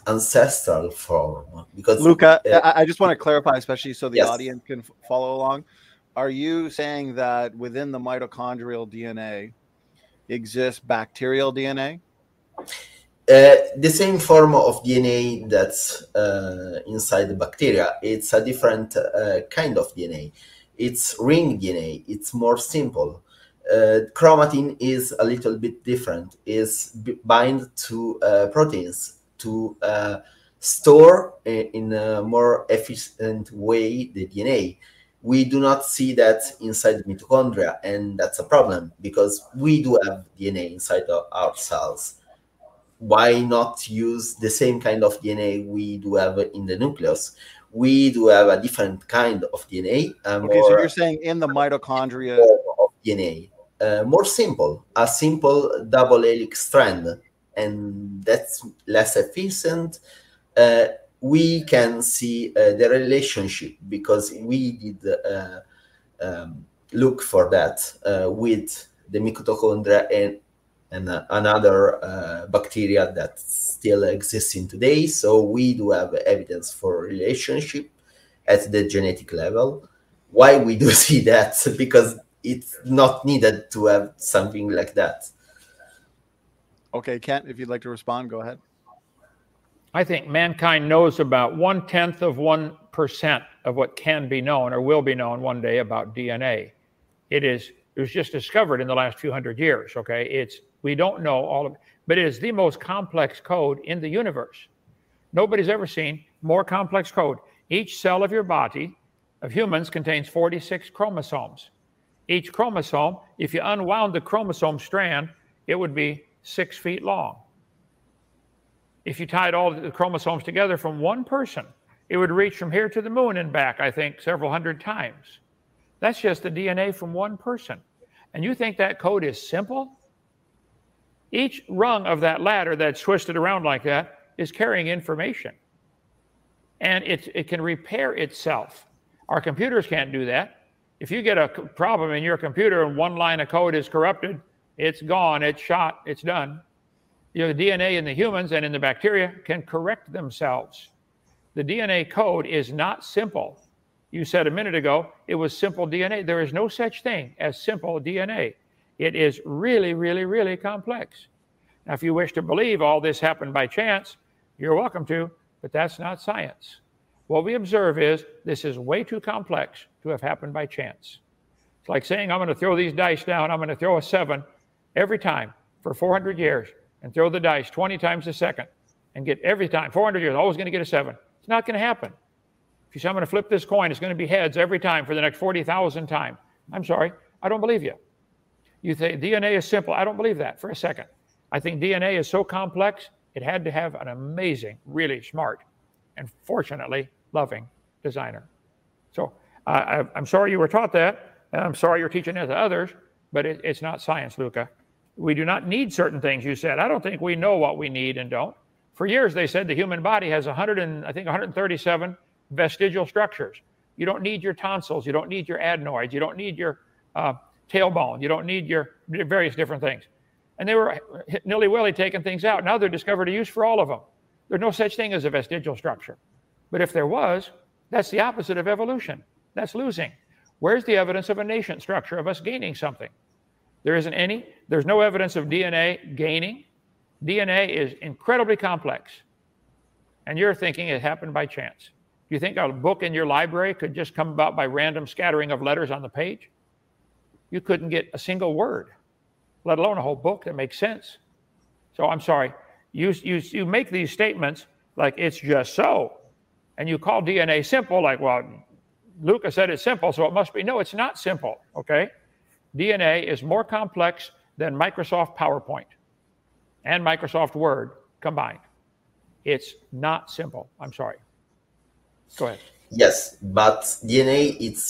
ancestral form? Because Luca, I just want to clarify, especially so the audience can follow along. Are you saying that within the mitochondrial DNA exists bacterial DNA? The same form of DNA that's inside the bacteria. It's a different kind of DNA. It's ring DNA. It's more simple. Chromatin is a little bit different. It's bind to proteins to store in a more efficient way the DNA. We do not see that inside the mitochondria, and that's a problem because we do have DNA inside our cells. Why not use the same kind of DNA we do have in the nucleus? We do have a different kind of DNA. Okay, so you're saying in the mitochondria of DNA, more simple, a simple double helix strand, and that's less efficient. We can see the relationship because we did look for that with the mitochondria and another bacteria that still exists in today. So we do have evidence for relationship at the genetic level. Why we do see that? Because it's not needed to have something like that. Okay, Kent, if you'd like to respond, go ahead. I think mankind knows about 0.1% of what can be known or will be known one day about DNA. It was just discovered in the last few hundred years, okay? We don't know all of it, but it is the most complex code in the universe. Nobody's ever seen more complex code. Each cell of your body, of humans, contains 46 chromosomes. Each chromosome, if you unwound the chromosome strand, it would be 6 feet long. If you tied all the chromosomes together from one person, it would reach from here to the moon and back, I think, several hundred times. That's just the DNA from one person. And you think that code is simple? Each rung of that ladder that's twisted around like that is carrying information. And it can repair itself. Our computers can't do that. If you get a problem in your computer and one line of code is corrupted, it's gone, it's shot, it's done. You know, the DNA in the humans and in the bacteria can correct themselves. The DNA code is not simple. You said a minute ago, it was simple DNA. There is no such thing as simple DNA. It is really, really, really complex. Now, if you wish to believe all this happened by chance, you're welcome to, but that's not science. What we observe is this is way too complex to have happened by chance. It's like saying, I'm going to throw these dice down. I'm going to throw a 7 every time for 400 years and throw the dice 20 times a second and get every time, 400 years, always going to get a 7. It's not going to happen. If you say, I'm going to flip this coin, it's going to be heads every time for the next 40,000 times. I'm sorry, I don't believe you. You say DNA is simple. I don't believe that for a second. I think DNA is so complex, it had to have an amazing, really smart, and fortunately loving designer. So I'm sorry you were taught that, and I'm sorry you're teaching it to others, but it's not science, Luca. We do not need certain things, you said. I don't think we know what we need and don't. For years, they said the human body has 137 vestigial structures. You don't need your tonsils. You don't need your adenoids. You don't need your tailbone. You don't need your various different things. And they were nilly-willy taking things out. Now they've discovered a use for all of them. There's no such thing as a vestigial structure. But if there was, that's the opposite of evolution. That's losing. Where's the evidence of a nascent structure, of us gaining something? There isn't any. There's no evidence of DNA gaining. DNA is incredibly complex. And you're thinking it happened by chance. Do you think a book in your library could just come about by random scattering of letters on the page? you couldn't get a single word, let alone a whole book that makes sense. So I'm sorry, you make these statements like it's just so, and you call DNA simple, like, well, Luca said it's simple, so it must be. No, it's not simple, okay? DNA is more complex than Microsoft PowerPoint and Microsoft Word combined. It's not simple. I'm sorry. Go ahead. Yes, but DNA, it's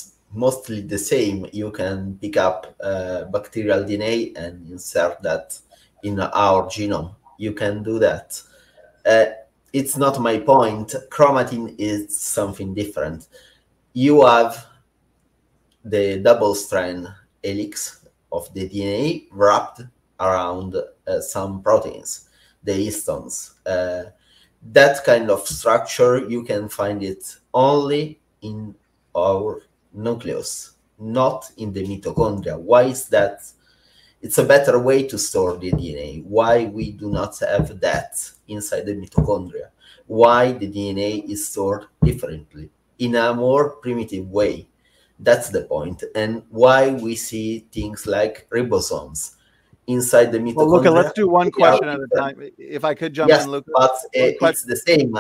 mostly the same. You can pick up bacterial DNA and insert that in our genome. You can do that. It's not my point. Chromatin is something different. You have the double-strand helix of the DNA wrapped around some proteins, the histones. That kind of structure, you can find it only in our nucleus, not in the mitochondria. Why is that? It's a better way to store the DNA. Why we do not have that inside the mitochondria? Why the DNA is stored differently, in a more primitive way? That's the point. And why we see things like ribosomes inside the mitochondria. Well, Luca, let's do one question at a time. If I could jump in, Luca. But it's the same.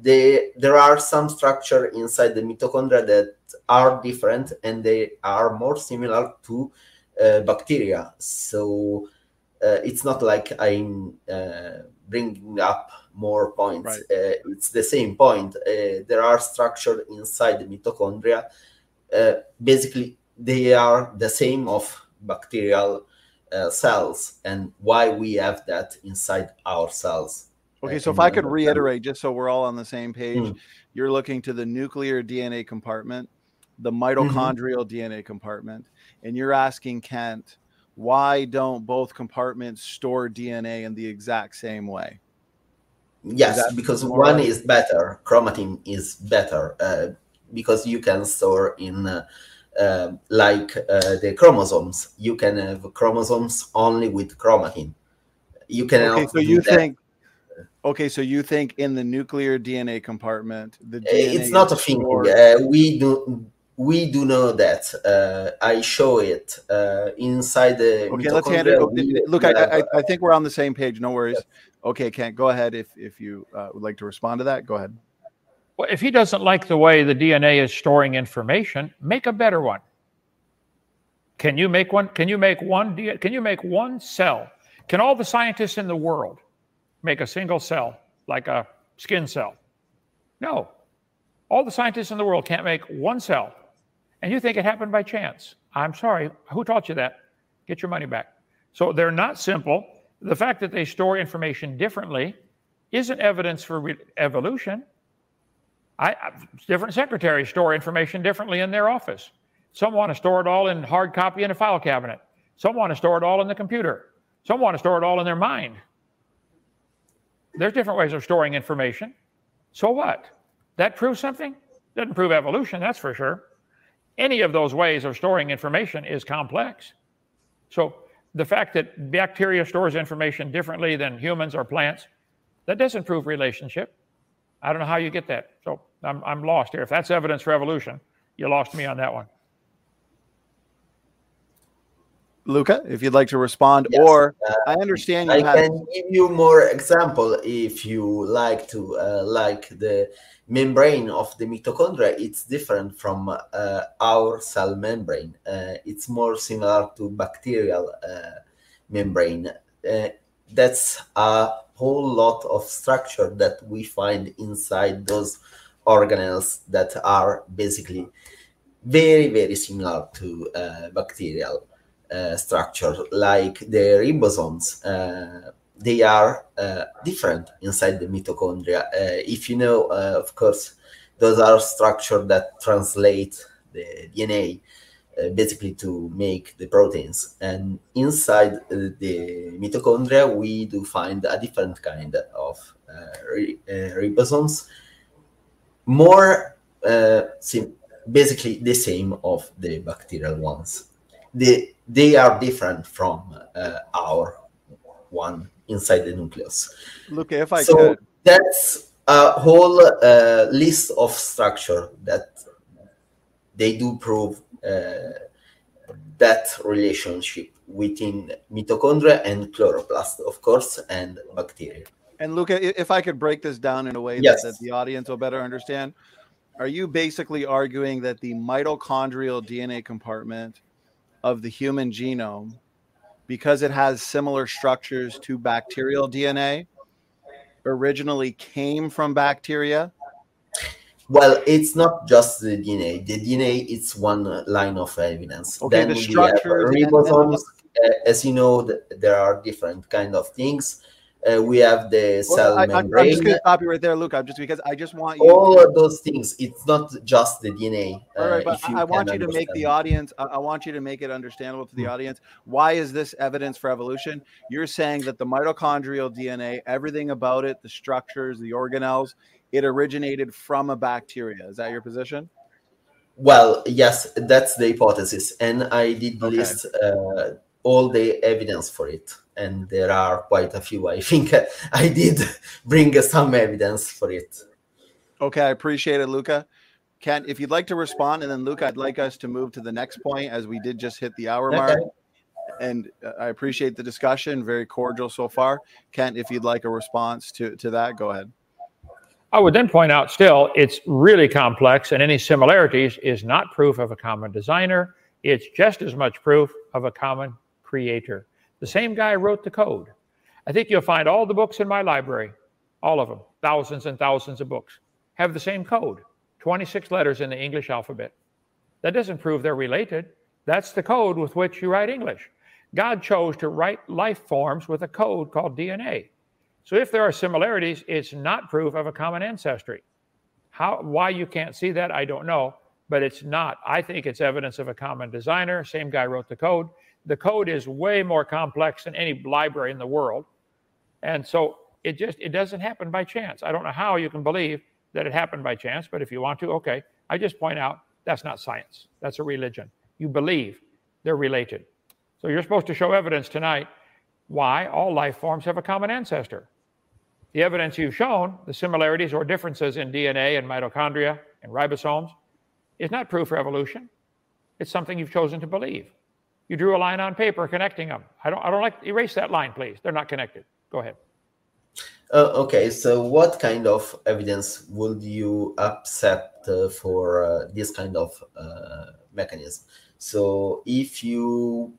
There are some structures inside the mitochondria that are different, and they are more similar to bacteria. So it's not like I'm bringing up more points. Right. It's the same point. There are structures inside the mitochondria. Basically, they are the same of bacterial cells, and why we have that inside our cells. Okay, so if I could reiterate, just so we're all on the same page, you're looking to the nuclear DNA compartment, the mitochondrial DNA compartment, and you're asking Kent, why don't both compartments store DNA in the exact same way? Yes, because one is better. Chromatin is better because you can store in... the chromosomes. You can have chromosomes only with chromatin. You can okay, so you think in the nuclear DNA compartment, the DNA it's not a thing. We do know that. I show it inside the. Okay, let's hand it over. Look, I think we're on the same page. No worries. Yes. Okay, Kent, go ahead if you would like to respond to that. Go ahead. Well, if he doesn't like the way the DNA is storing information, make a better one. Can you make one? Can you make one cell? Can all the scientists in the world make a single cell, like a skin cell? No. All the scientists in the world can't make one cell. And you think it happened by chance. I'm sorry. Who taught you that? Get your money back. So they're not simple. The fact that they store information differently isn't evidence for evolution. Different secretaries store information differently in their office. Some want to store it all in hard copy in a file cabinet. Some want to store it all in the computer. Some want to store it all in their mind. There's different ways of storing information. So what? That proves something? Doesn't prove evolution, that's for sure. Any of those ways of storing information is complex. So the fact that bacteria stores information differently than humans or plants, that doesn't prove relationship. I don't know how you get that. So I'm lost here. If that's evidence for evolution, you lost me on that one. Luca, if you'd like to respond, yes, or I understand. I can give you more example if you like to. Like the membrane of the mitochondria, it's different from our cell membrane. It's more similar to bacterial membrane. That's whole lot of structure that we find inside those organelles that are basically very, very similar to bacterial structure, like the ribosomes. They are different inside the mitochondria. If you know, of course, those are structures that translate the DNA basically to make the proteins, and inside the mitochondria we do find a different kind of ribosomes, more basically the same of the bacterial ones. They are different from our one inside the nucleus. Look, if I could. That's a whole list of structure that they do prove that relationship within mitochondria and chloroplast, of course, and bacteria. And Luca, if I could break this down in a way that the audience will better understand, are you basically arguing that the mitochondrial DNA compartment of the human genome, because it has similar structures to bacterial DNA, originally came from bacteria? Well, it's not just the DNA. The DNA is one line of evidence. Okay, then the structure, ribosomes. As you know, there are different kind of things. We have the cell membrane. I'm just going to stop you right there, Luca, because I just want you. All of those things. It's not just the DNA. All right, but I want you to make the audience. I want you to make it understandable to the audience. Why is this evidence for evolution? You're saying that the mitochondrial DNA, everything about it, the structures, the organelles, it originated from a bacteria. Is that your position? Well, yes, that's the hypothesis. And I did list all the evidence for it. And there are quite a few. I think I did bring some evidence for it. Okay, I appreciate it, Luca. Kent, if you'd like to respond, and then Luca, I'd like us to move to the next point as we did just hit the hour mark. And I appreciate the discussion. Very cordial so far. Kent, if you'd like a response to that, go ahead. I would then point out still, it's really complex, and any similarities is not proof of a common designer. It's just as much proof of a common creator. The same guy wrote the code. I think you'll find all the books in my library, all of them, thousands and thousands of books, have the same code, 26 letters in the English alphabet. That doesn't prove they're related. That's the code with which you write English. God chose to write life forms with a code called DNA. So if there are similarities, it's not proof of a common ancestry. How, why you can't see that, I don't know, but it's not. I think it's evidence of a common designer. Same guy wrote the code. The code is way more complex than any library in the world. And so it doesn't happen by chance. I don't know how you can believe that it happened by chance, but if you want to, okay. I just point out that's not science. That's a religion. You believe they're related. So you're supposed to show evidence tonight why all life forms have a common ancestor. The evidence you've shown, the similarities or differences in DNA and mitochondria and ribosomes, is not proof for evolution. It's something you've chosen to believe. You drew a line on paper connecting them. I don't like to erase that line, please. They're not connected. Go ahead. Okay, so what kind of evidence would you accept for this kind of mechanism? So if you...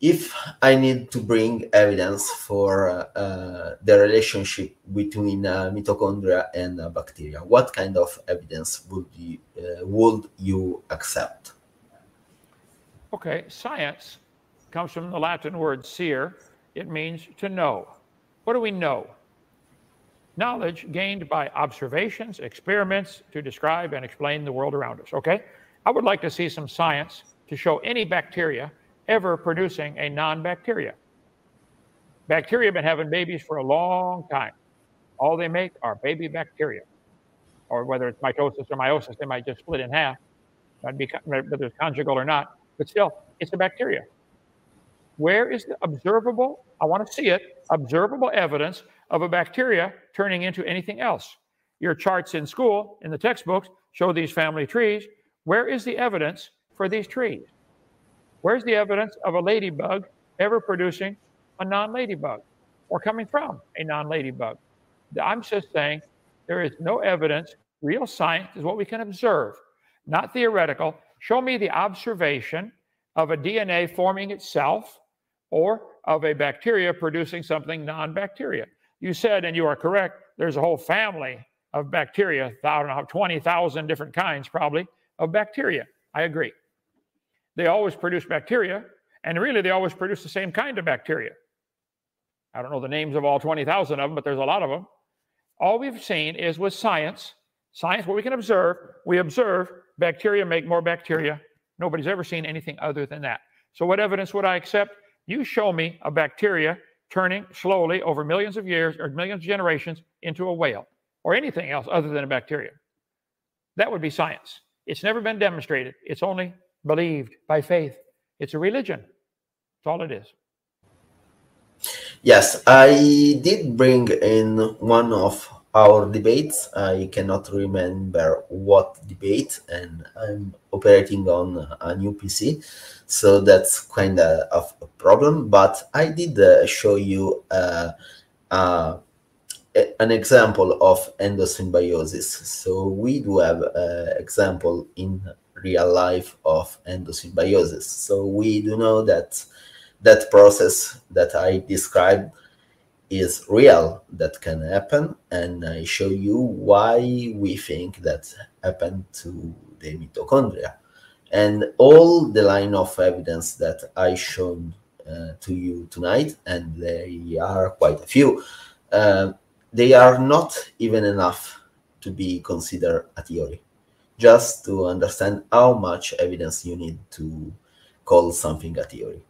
if I need to bring evidence for the relationship between mitochondria and bacteria, what kind of evidence would you accept? Okay, science comes from the Latin word scire. It means to know. What do we know? Knowledge gained by observations, experiments to describe and explain the world around us, okay? I would like to see some science to show any bacteria ever producing a non-bacteria. Bacteria have been having babies for a long time. All they make are baby bacteria. Or whether it's mitosis or meiosis, they might just split in half, whether it's conjugal or not. But still, it's a bacteria. Where is the observable, I want to see it, observable evidence of a bacteria turning into anything else? Your charts in school, in the textbooks, show these family trees. Where is the evidence for these trees? Where's the evidence of a ladybug ever producing a non-ladybug or coming from a non-ladybug? I'm just saying there is no evidence. Real science is what we can observe, not theoretical. Show me the observation of a DNA forming itself or of a bacteria producing something non-bacteria. You said, and you are correct, there's a whole family of bacteria, I don't know, 20,000 different kinds probably of bacteria. I agree. They always produce bacteria, and really they always produce the same kind of bacteria. I don't know the names of all 20,000 of them, but there's a lot of them. All we've seen is with science, what we can observe, we observe bacteria make more bacteria. Nobody's ever seen anything other than that. So what evidence would I accept? You show me a bacteria turning slowly over millions of years or millions of generations into a whale or anything else other than a bacteria. That would be science. It's never been demonstrated. It's only believed by faith. It's a religion. That's all it is. Yes, I did bring in one of our debates. I cannot remember what debate, and I'm operating on a new PC, so that's kind of a problem. But I did show you an example of endosymbiosis. So we do have an example in real life of endosymbiosis. So we do know that that process that I described is real, that can happen, and I show you why we think that happened to the mitochondria. And all the line of evidence that I showed to you tonight, and they are quite a few, they are not even enough to be considered a theory, just to understand how much evidence you need to call something a theory.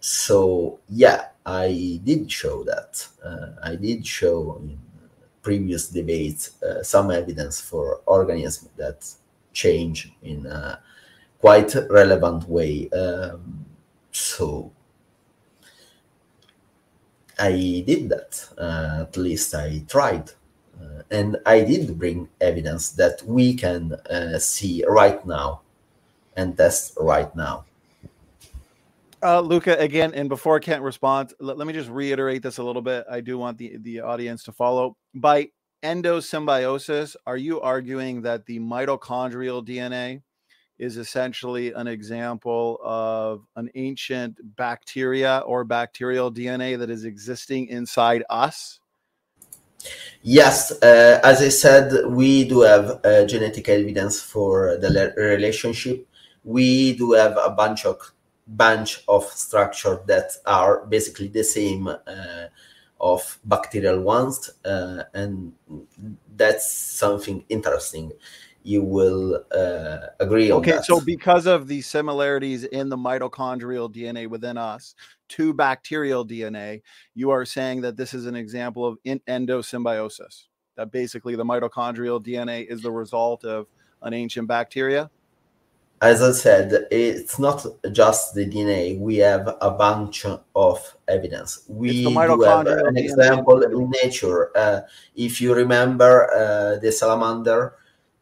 So yeah, I did show that. I did show in previous debates some evidence for organisms that change in a quite relevant way. So I did that, at least I tried. And I did bring evidence that we can see right now and test right now. Luca, again, and before Kent responds, let me just reiterate this a little bit. I do want the audience to follow. By endosymbiosis, are you arguing that the mitochondrial DNA is essentially an example of an ancient bacteria or bacterial DNA that is existing inside us? Yes. As I said, we do have genetic evidence for the relationship. We do have a bunch of structures that are basically the same of bacterial ones, and that's something interesting. You will agree on that. Okay, so because of the similarities in the mitochondrial DNA within us to bacterial DNA, you are saying that this is an example of endosymbiosis, that basically the mitochondrial DNA is the result of an ancient bacteria? As I said, it's not just the DNA. We have a bunch of evidence. We do have an example in nature. If you remember the salamander,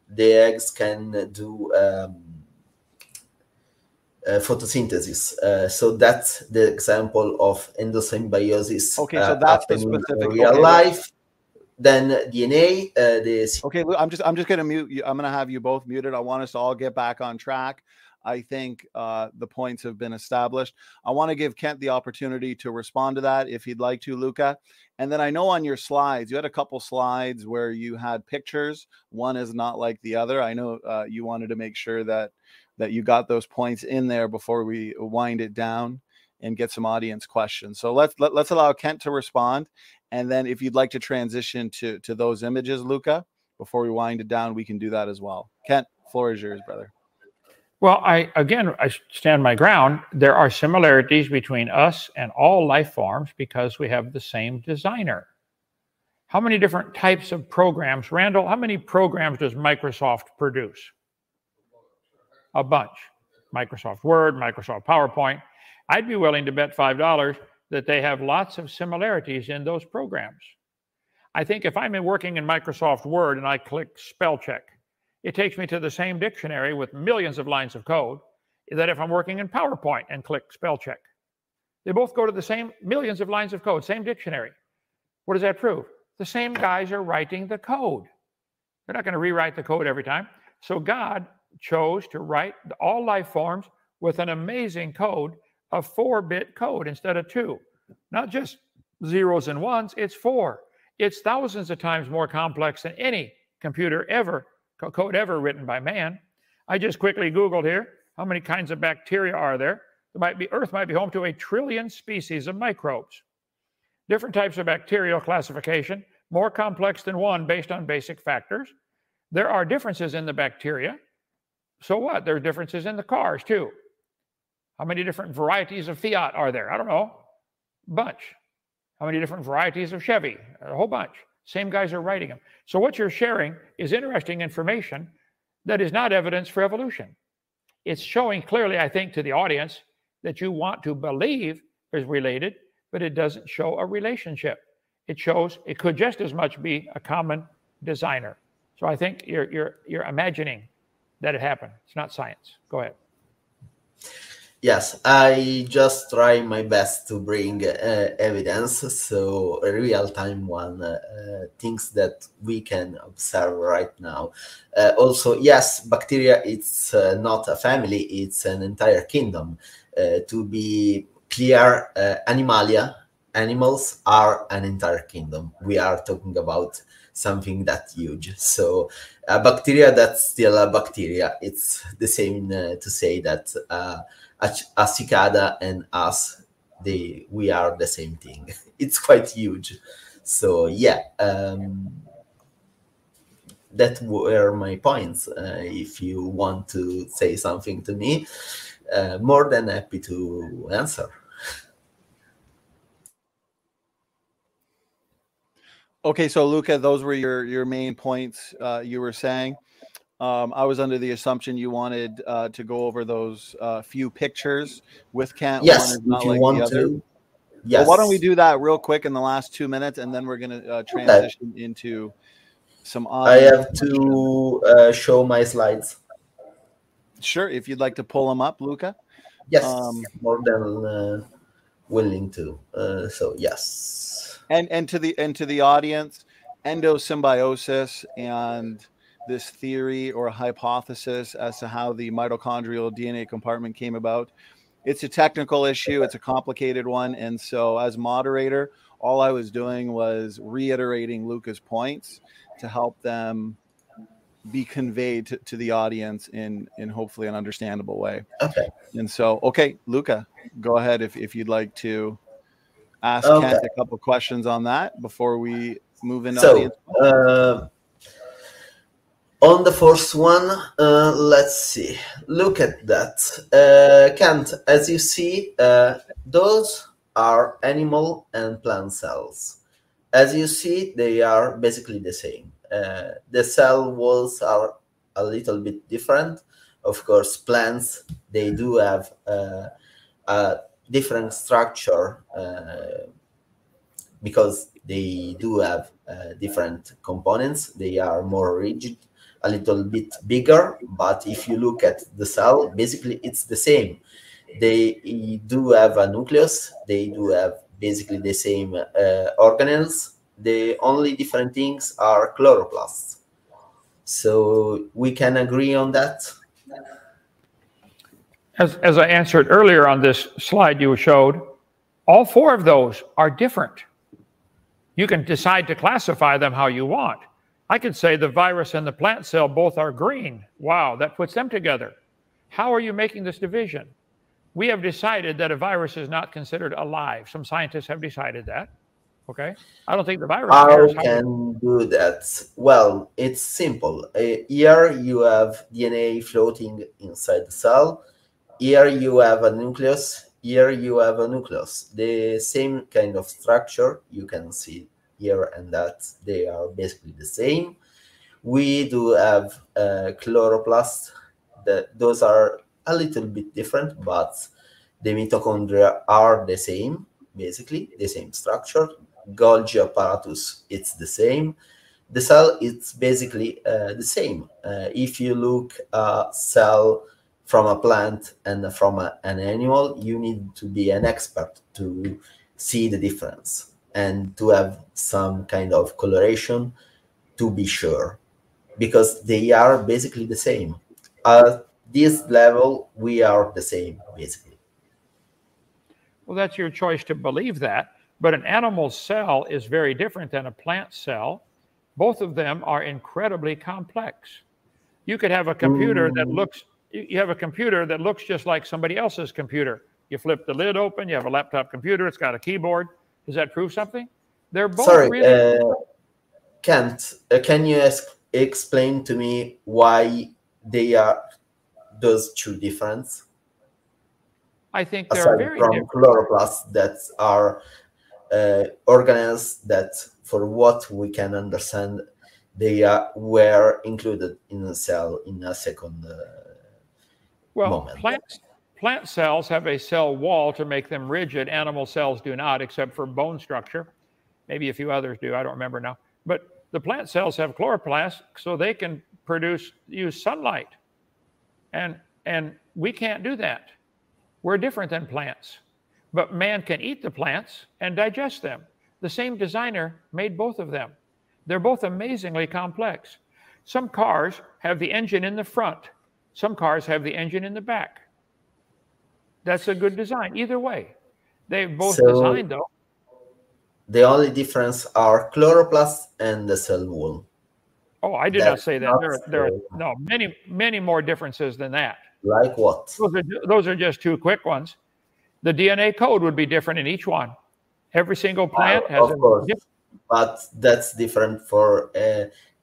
the eggs can do photosynthesis. So that's the example of endosymbiosis. Okay, so that's the specific real life. Then DNA. Okay, I'm just going to mute you. I'm going to have you both muted. I want us to all get back on track. I think the points have been established. I want to give Kent the opportunity to respond to that if he'd like to, Luca. And then I know on your slides, you had a couple slides where you had pictures. One is not like the other. I know you wanted to make sure that you got those points in there before we wind it down and get some audience questions. So let's allow Kent to respond. And then if you'd like to transition to those images, Luca, before we wind it down, we can do that as well. Kent, floor is yours, brother. Well, I stand my ground. There are similarities between us and all life forms because we have the same designer. How many different types of programs, Randall, how many programs does Microsoft produce? A bunch. Microsoft Word, Microsoft PowerPoint. I'd be willing to bet $5 that they have lots of similarities in those programs. I think if I'm working in Microsoft Word and I click spell check, it takes me to the same dictionary with millions of lines of code that if I'm working in PowerPoint and click spell check. They both go to the same millions of lines of code, same dictionary. What does that prove? The same guys are writing the code. They're not going to rewrite the code every time. So God chose to write all life forms with an amazing code, a 4-bit code instead of 2. Not just zeros and ones, it's 4. It's thousands of times more complex than any computer ever, code ever written by man. I just quickly Googled here, how many kinds of bacteria are there? Earth might be home to 1 trillion species of microbes. Different types of bacterial classification, more complex than one based on basic factors. There are differences in the bacteria. So what? There are differences in the cars too. How many different varieties of Fiat are there? I don't know. Bunch. How many different varieties of Chevy? A whole bunch. Same guys are writing them. So what you're sharing is interesting information that is not evidence for evolution. It's showing clearly, I think, to the audience that you want to believe is related, but it doesn't show a relationship. it shows it could just as much be a common designer. So I think you're imagining that it happened. It's not science. Go ahead. Yes, I just try my best to bring evidence, so a real-time one, things that we can observe right now. Also, yes, bacteria, it's not a family, it's an entire kingdom. To be clear, Animalia, animals are an entire kingdom. We are talking about something that huge. So a bacteria that's still a bacteria. It's the same to say that a cicada and us, we are the same thing. It's quite huge. So yeah, that were my points. If you want to say something to me, more than happy to answer. Okay, so Luca, those were your main points you were saying. I was under the assumption you wanted to go over those few pictures with Kent. Yes, if you want to. Yes. Well, why don't we do that real quick in the last 2 minutes, and then we're going to transition into some audio. I have to show my slides. Sure, if you'd like to pull them up, Luca. Yes, more than willing to. So, yes. And to the audience, endosymbiosis and this theory or hypothesis as to how the mitochondrial DNA compartment came about. It's a technical issue. It's a complicated one. And so as moderator, all I was doing was reiterating Luca's points to help them be conveyed to the audience in hopefully an understandable way. Okay. And so, okay, Luca, go ahead if you'd like to ask Kent a couple questions on that before we move into audience. On the first one, let's see. Look at that. Kent, as you see, those are animal and plant cells. As you see, they are basically the same. The cell walls are a little bit different. Of course, plants, they do have a different structure because they do have different components. They are more rigid, a little bit bigger, but if you look at the cell, basically it's the same. They do have a nucleus, they do have basically the same organelles. The only different things are chloroplasts. So we can agree on that. As I answered earlier on this slide you showed, all four of those are different. You can decide to classify them how you want. I could say the virus and the plant cell both are green. Wow, that puts them together. How are you making this division? We have decided that a virus is not considered alive. Some scientists have decided that. Okay, I don't think the virus. How can do that? Well, it's simple. Here you have DNA floating inside the cell. Here you have a nucleus. Here you have a nucleus. The same kind of structure you can see here and that. They are basically the same. We do have chloroplasts. Those are a little bit different, but the mitochondria are the same, basically, the same structure. Golgi apparatus, it's the same. The cell, it's basically the same. If you look at a cell from a plant and from an animal, you need to be an expert to see the difference and to have some kind of coloration to be sure, because they are basically the same. At this level, we are the same, basically. Well, that's your choice to believe that, but an animal cell is very different than a plant cell. Both of them are incredibly complex. You could have a computer that looks, you have a computer that looks just like somebody else's computer. You flip the lid open, you have a laptop computer, it's got a keyboard. Does that prove something? They're both really... Kent, can you explain to me why they are those two different? I think they're very different. Chloroplasts that are organelles that, for what we can understand, they were included in a cell in a second moment. Plant cells have a cell wall to make them rigid. Animal cells do not, except for bone structure. Maybe a few others do. I don't remember now. But the plant cells have chloroplasts, so they can use sunlight. And we can't do that. We're different than plants. But man can eat the plants and digest them. The same designer made both of them. They're both amazingly complex. Some cars have the engine in the front. Some cars have the engine in the back. That's a good design. Either way, they've both designed, though. The only difference are chloroplasts and the cell wall. Oh, I did not say that. There are many, many more differences than that. Like what? Those are just two quick ones. The DNA code would be different in each one. Every single plant has but that's different for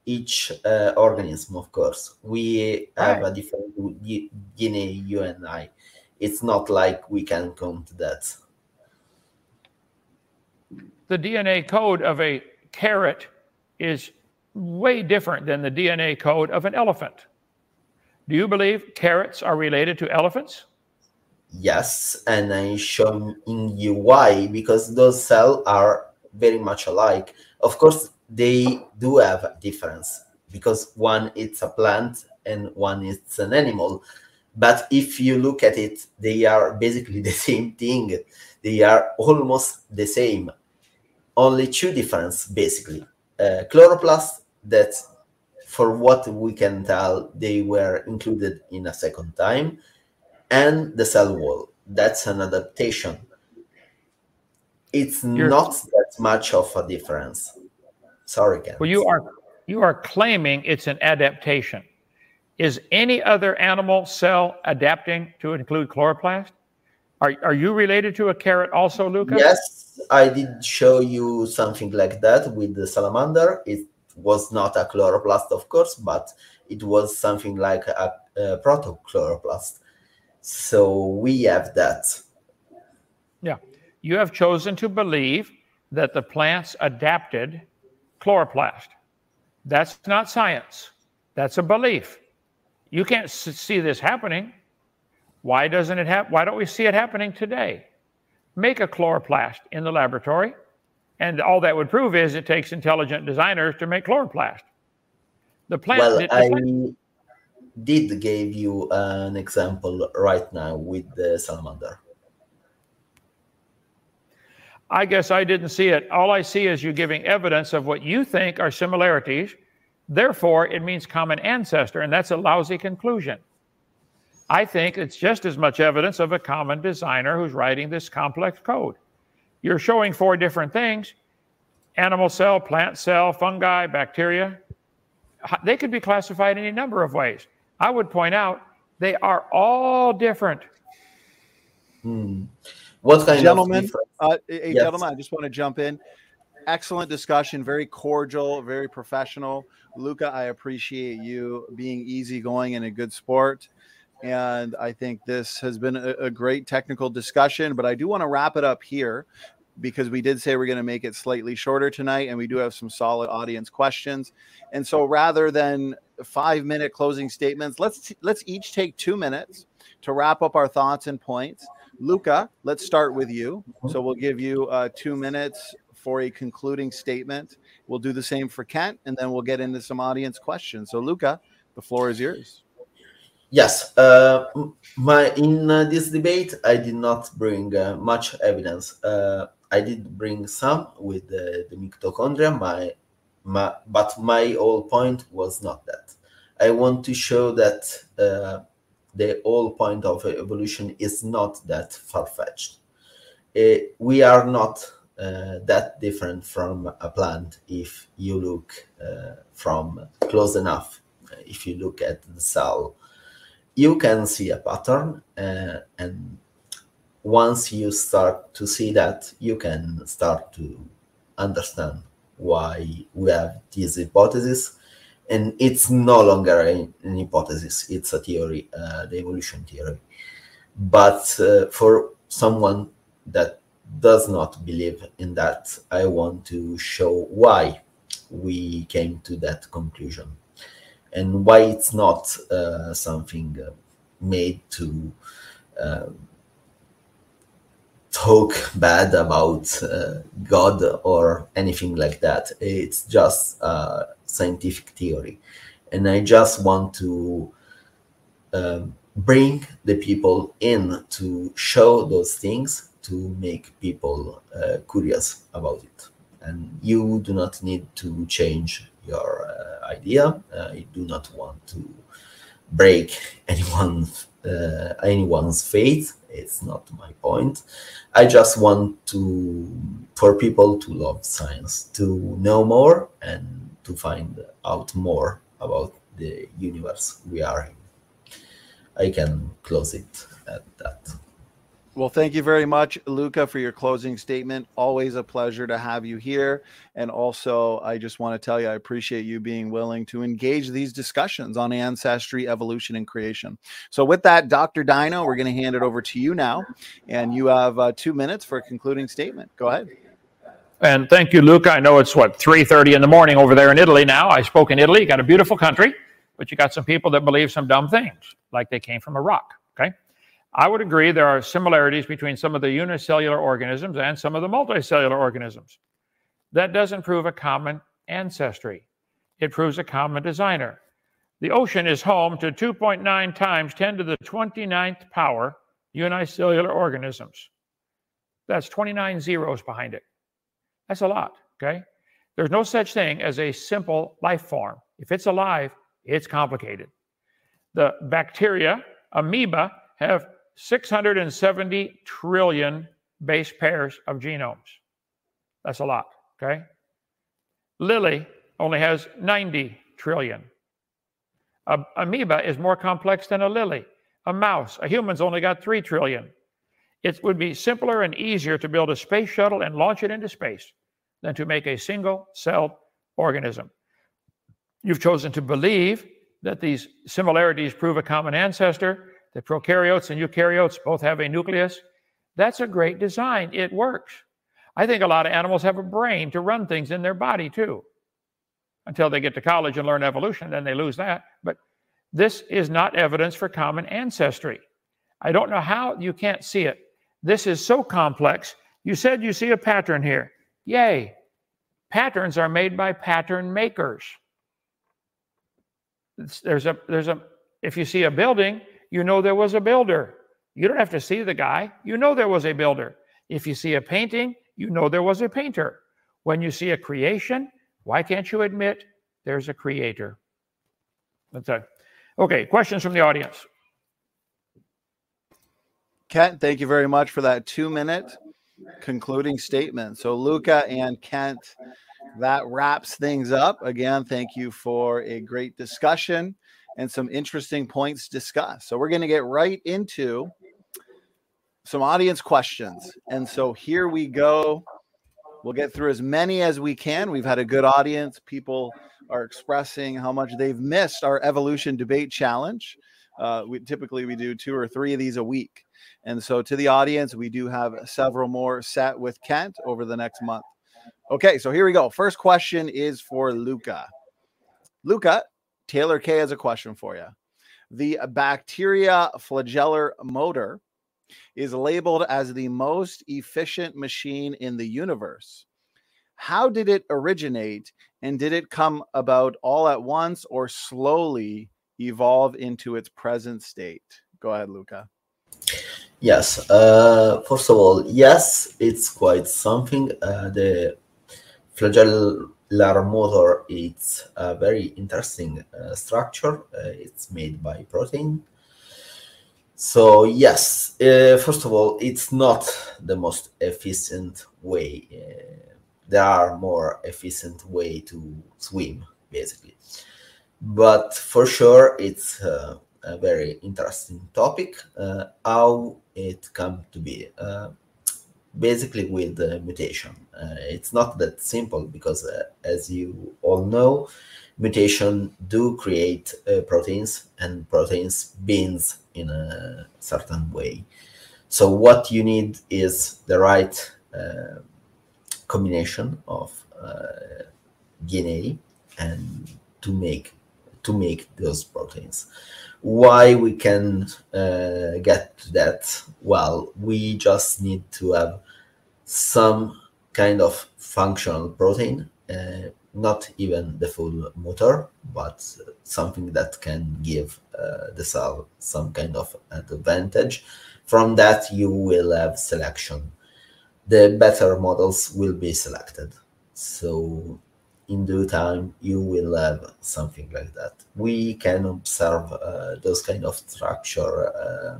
each organism, of course. We have a different DNA, you and I. It's not like we can count that. The DNA code of a carrot is way different than the DNA code of an elephant. Do you believe carrots are related to elephants? Yes, and I'm showing you why, because those cells are very much alike. Of course, they do have a difference, because one is a plant and one is an animal. But if you look at it, they are basically the same thing. They are almost the same. Only two differences, basically. Chloroplasts, that for what we can tell, they were included in a second time. And the cell wall, that's an adaptation. It's not that much of a difference. Sorry, Ken. Well, you are claiming it's an adaptation. Is any other animal cell adapting to include chloroplast? Are you related to a carrot also, Luca? Yes, I did show you something like that with the salamander. It was not a chloroplast, of course, but it was something like a protochloroplast. So we have that. Yeah. You have chosen to believe that the plants adapted chloroplast. That's not science. That's a belief. You can't see this happening. Why doesn't it happen? Why don't we see it happening today? Make a chloroplast in the laboratory, and all that would prove is it takes intelligent designers to make chloroplast. The plant did give you an example right now with the salamander. I guess I didn't see it. All I see is you giving evidence of what you think are similarities. Therefore, it means common ancestor, and that's a lousy conclusion. I think it's just as much evidence of a common designer who's writing this complex code. You're showing four different things: animal cell, plant cell, fungi, bacteria. They could be classified any number of ways. I would point out they are all different. What kind gentlemen, I just want to jump in. Excellent discussion, very cordial, very professional. Luca, I appreciate you being easygoing and a good sport. And I think this has been a great technical discussion, but I do want to wrap it up here, because we did say we're going to make it slightly shorter tonight, and we do have some solid audience questions. And so rather than 5-minute closing statements, let's each take 2 minutes to wrap up our thoughts and points. Luca, let's start with you. So we'll give you 2 minutes for a concluding statement. We'll do the same for Kent, and then we'll get into some audience questions. So Luca, the floor is yours. Yes, in this debate, I did not bring much evidence. I did bring some with the mitochondria, but my whole point was not that. I want to show that the whole point of evolution is not that far-fetched. We are not that different from a plant if you look from close enough. If you look at the cell, you can see a pattern, and once you start to see that, you can start to understand why we have this hypothesis. And it's no longer an hypothesis, it's a theory, the evolution theory. But for someone that does not believe in that, I want to show why we came to that conclusion and why it's not something made talk bad about God or anything like that. It's just a scientific theory. And I just want to bring the people in to show those things, to make people curious about it. And you do not need to change your idea. I do not want to break anyone's faith. It's not my point. I just want for people to love science, to know more and to find out more about the universe we are in. I can close it at that. Well, thank you very much, Luca, for your closing statement. Always a pleasure to have you here. And also, I just want to tell you, I appreciate you being willing to engage these discussions on ancestry, evolution, and creation. So with that, Dr. Dino, we're going to hand it over to you now. And you have 2 minutes for a concluding statement. Go ahead. And thank you, Luca. I know it's, what, 3:30 in the morning over there in Italy now. I spoke in Italy. You got a beautiful country, but you got some people that believe some dumb things, like they came from a rock, okay? I would agree there are similarities between some of the unicellular organisms and some of the multicellular organisms. That doesn't prove a common ancestry. It proves a common designer. The ocean is home to 2.9 times 10 to the 29th power unicellular organisms. That's 29 zeros behind it. That's a lot, okay? There's no such thing as a simple life form. If it's alive, it's complicated. The bacteria, amoeba, have 670 trillion base pairs of genomes. That's a lot, okay? Lily only has 90 trillion. An amoeba is more complex than a lily. A mouse, a human's only got 3 trillion. It would be simpler and easier to build a space shuttle and launch it into space than to make a single-celled organism. You've chosen to believe that these similarities prove a common ancestor. The prokaryotes and eukaryotes both have a nucleus. That's a great design. It works. I think a lot of animals have a brain to run things in their body too, until they get to college and learn evolution, then they lose that. But this is not evidence for common ancestry. I don't know how you can't see it. This is so complex. You said you see a pattern here. Yay. Patterns are made by pattern makers. If you see a building, you know there was a builder. You don't have to see the guy. You know there was a builder. If you see a painting, you know there was a painter. When you see a creation, why can't you admit there's a creator? That's it. Okay, questions from the audience. Kent, thank you very much for that 2-minute concluding statement. So Luca and Kent, that wraps things up. Again, thank you for a great discussion and some interesting points discussed. So we're going to get right into some audience questions. And so here we go. We'll get through as many as we can. We've had a good audience. People are expressing how much they've missed our evolution debate challenge. Typically we do 2 or 3 of these a week. And so to the audience, we do have several more set with Kent over the next month. Okay, so here we go. First question is for Luca. Luca, Taylor K has a question for you. The bacteria flagellar motor is labeled as the most efficient machine in the universe. How did it originate, and did it come about all at once or slowly evolve into its present state? Go ahead, Luca. Yes. First of all, yes, it's quite something. The flagellar motor, it's a very interesting structure. It's made by protein. So yes, first of all, it's not the most efficient way. There are more efficient way to swim, basically. But for sure, it's a very interesting topic, how it come to be, basically with mutation. It's not that simple because, as you all know, mutation do create proteins, and proteins binds in a certain way. So what you need is the right combination of DNA and to make to make those proteins. Why we can get to that? Well, we just need to have some kind of functional protein, not even the full motor, but something that can give the cell some kind of advantage. From that, you will have selection. The better models will be selected. So in due time, you will have something like that. We can observe those kind of structure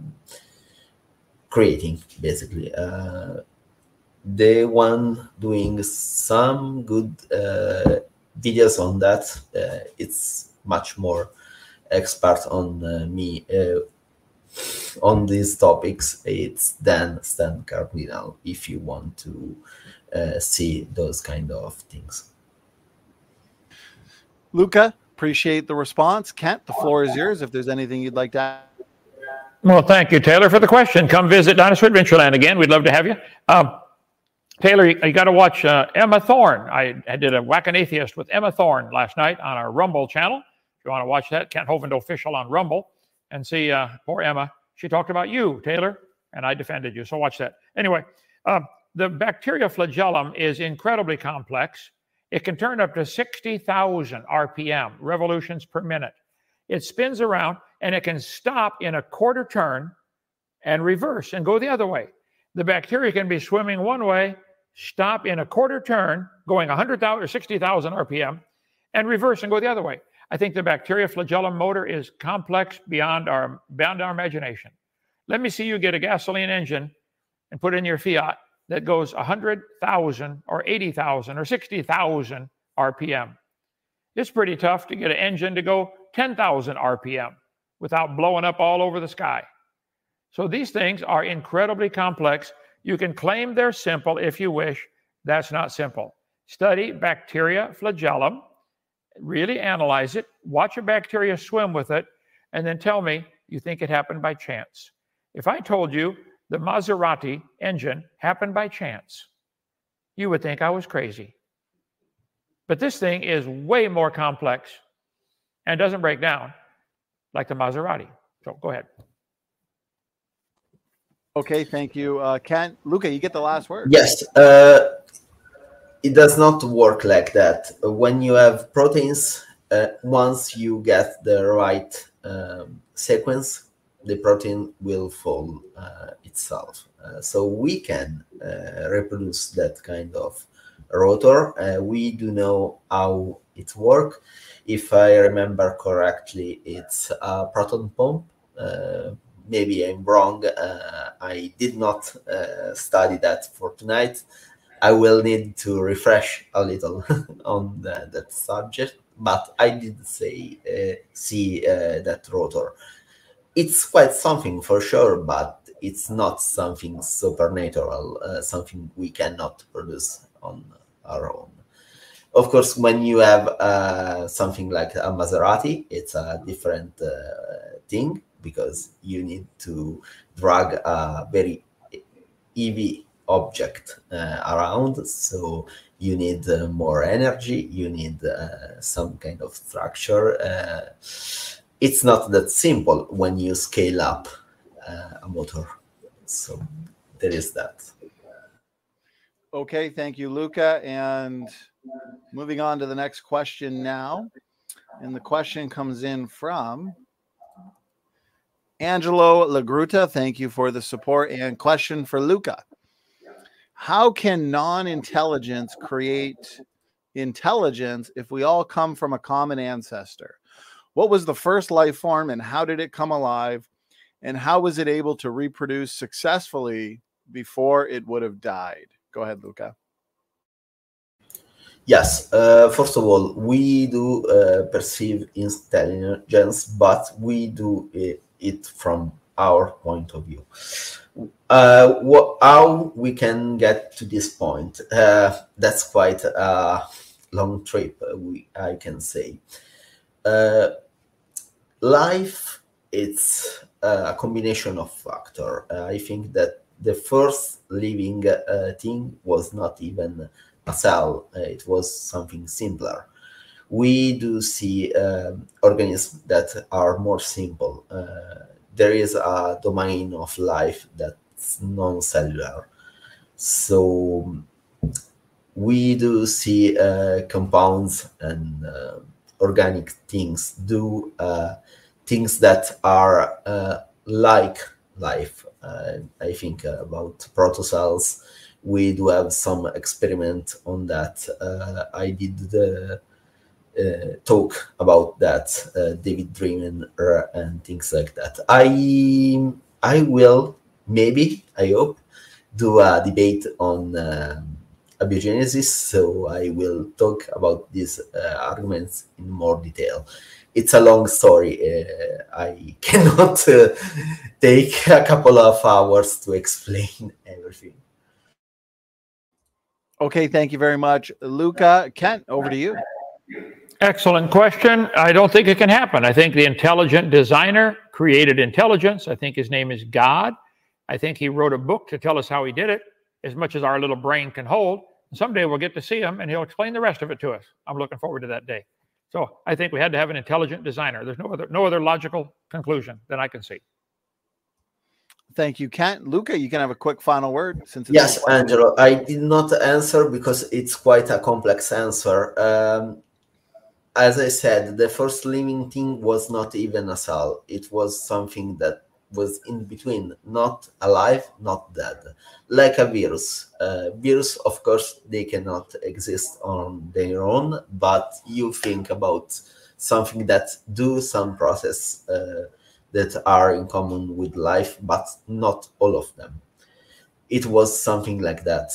creating, basically. The one doing some good videos on that, it's much more expert on me on these topics. It's then Stan Cardinal, if you want to see those kind of things. Luca, appreciate the response. Kent, the floor is yours if there's anything you'd like to add. Well, thank you, Taylor, for the question. Come visit Dinosaur Adventureland again. We'd love to have you. Taylor, you got to watch Emma Thorne. I did a Whack an Atheist with Emma Thorne last night on our Rumble channel. If you want to watch that, Kent Hovind Official on Rumble, and see poor Emma. She talked about you, Taylor, and I defended you, so watch that. Anyway, the bacteria flagellum is incredibly complex. It can turn up to 60,000 RPM, revolutions per minute. It spins around, and it can stop in a quarter turn and reverse and go the other way. The bacteria can be swimming one way, stop in a quarter turn, going 100,000 or 60,000 RPM, and reverse and go the other way. I think the bacteria flagellum motor is complex beyond our imagination. Let me see you get a gasoline engine and put in your Fiat that goes 100,000 or 80,000 or 60,000 RPM. It's pretty tough to get an engine to go 10,000 RPM without blowing up all over the sky. So these things are incredibly complex. You can claim they're simple if you wish. That's not simple. Study bacteria flagellum. Really analyze it, watch a bacteria swim with it, and then tell me you think it happened by chance. If I told you the Maserati engine happened by chance, you would think I was crazy. But this thing is way more complex and doesn't break down like the Maserati. So go ahead. Okay, thank you. Kent, Luca, you get the last word. Yes. It does not work like that. When you have proteins, once you get the right sequence, the protein will fold itself. So we can reproduce that kind of rotor. We do know how it works. If I remember correctly, it's a proton pump. Maybe I'm wrong. I did not study that for tonight. I will need to refresh a little on that subject, but I did see that rotor. It's quite something for sure, but it's not something supernatural, something we cannot produce on our own. Of course, when you have something like a Maserati, it's a different thing, because you need to drag a very heavy object around, so you need more energy, you need some kind of structure. It's not that simple when you scale up a motor. So there is that. Okay, thank you, Luca. And moving on to the next question now. And the question comes in from Angelo Lagruta. Thank you for the support. And question for Luca. How can non-intelligence create intelligence if we all come from a common ancestor? What was the first life form and how did it come alive? And how was it able to reproduce successfully before it would have died? Go ahead, Luca. Yes. First of all, we do perceive intelligence, but we do it from our point of view. How we can get to this point? That's quite a long trip, I can say. Life, it's a combination of factors. I think that the first living thing was not even a cell. It was something simpler. we do see organisms that are more simple. There is a domain of life that's non-cellular. So we do see compounds and organic things do things that are like life. I think about protocells. We do have some experiment on that. I did the talk about that, David Dream and things like that. I will, maybe, I hope, do a debate on abiogenesis, so I will talk about these arguments in more detail. It's a long story. I cannot take a couple of hours to explain everything. Okay, thank you very much. Luca, Kent, over to you. Excellent question. I don't think it can happen. I think the intelligent designer created intelligence. I think his name is God. I think he wrote a book to tell us how he did it, as much as our little brain can hold. And someday we'll get to see him, and he'll explain the rest of it to us. I'm looking forward to that day. So I think we had to have an intelligent designer. There's no other logical conclusion that I can see. Thank you, Kent. Luca, you can have a quick final word. Since yes, Angelo, I did not answer because it's quite a complex answer. As I said, the first living thing was not even a cell. It was something that was in between, not alive, not dead, like a virus. Virus, of course, they cannot exist on their own, but you think about something that do some process that are in common with life, but not all of them. It was something like that.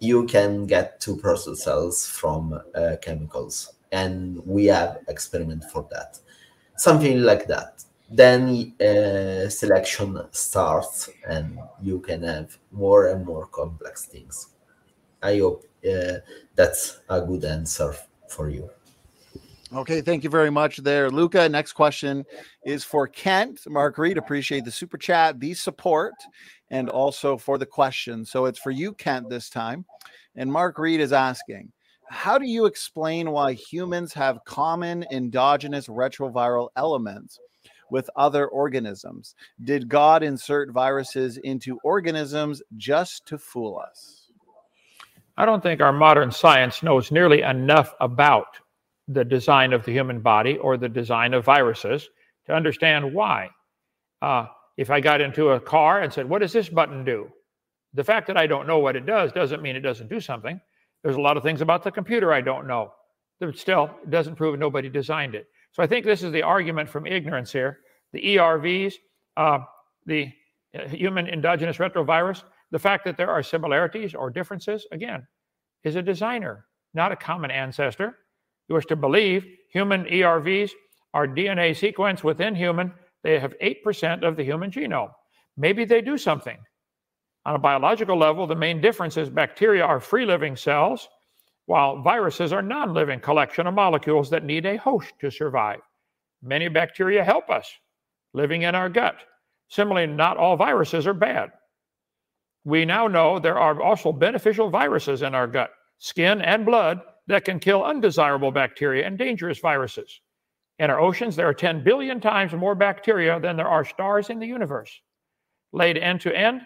You can get two proto cells from chemicals, and we have experiment for that. Something like that. Then selection starts, and you can have more and more complex things. I hope that's a good answer for you. Okay, thank you very much there, Luca. Next question is for Kent. Marguerite, appreciate the super chat, the support, and also for the question. So it's for you, Kent, this time. And Marguerite is asking, how do you explain why humans have common endogenous retroviral elements with other organisms? Did God insert viruses into organisms just to fool us? I don't think our modern science knows nearly enough about the design of the human body or the design of viruses to understand why. If I got into a car and said, what does this button do? The fact that I don't know what it does doesn't mean it doesn't do something. There's a lot of things about the computer I don't know. But still, it doesn't prove nobody designed it. So I think this is the argument from ignorance here. The ERVs, the human endogenous retrovirus, the fact that there are similarities or differences, again, is a designer, not a common ancestor. You wish to believe human ERVs are DNA sequenced within human. They have 8% of the human genome. Maybe they do something. On a biological level, the main difference is bacteria are free-living cells, while viruses are non-living collection of molecules that need a host to survive. Many bacteria help us, living in our gut. Similarly, not all viruses are bad. We now know there are also beneficial viruses in our gut, skin and blood, that can kill undesirable bacteria and dangerous viruses. In our oceans, there are 10 billion times more bacteria than there are stars in the universe. Laid end to end,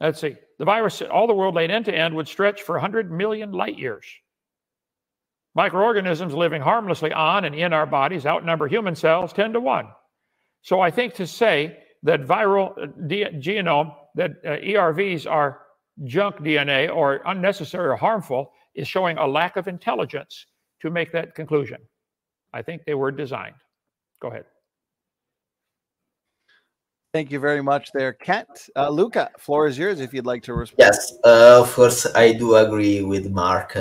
let's see. The virus, all the world laid end to end, would stretch for 100 million light years. Microorganisms living harmlessly on and in our bodies outnumber human cells 10-to-1. So I think to say that viral genome, that ERVs are junk DNA or unnecessary or harmful, is showing a lack of intelligence to make that conclusion. I think they were designed. Go ahead. Thank you very much there, Kent. Luca, floor is yours if you'd like to respond. Yes, of course, I do agree with Mark.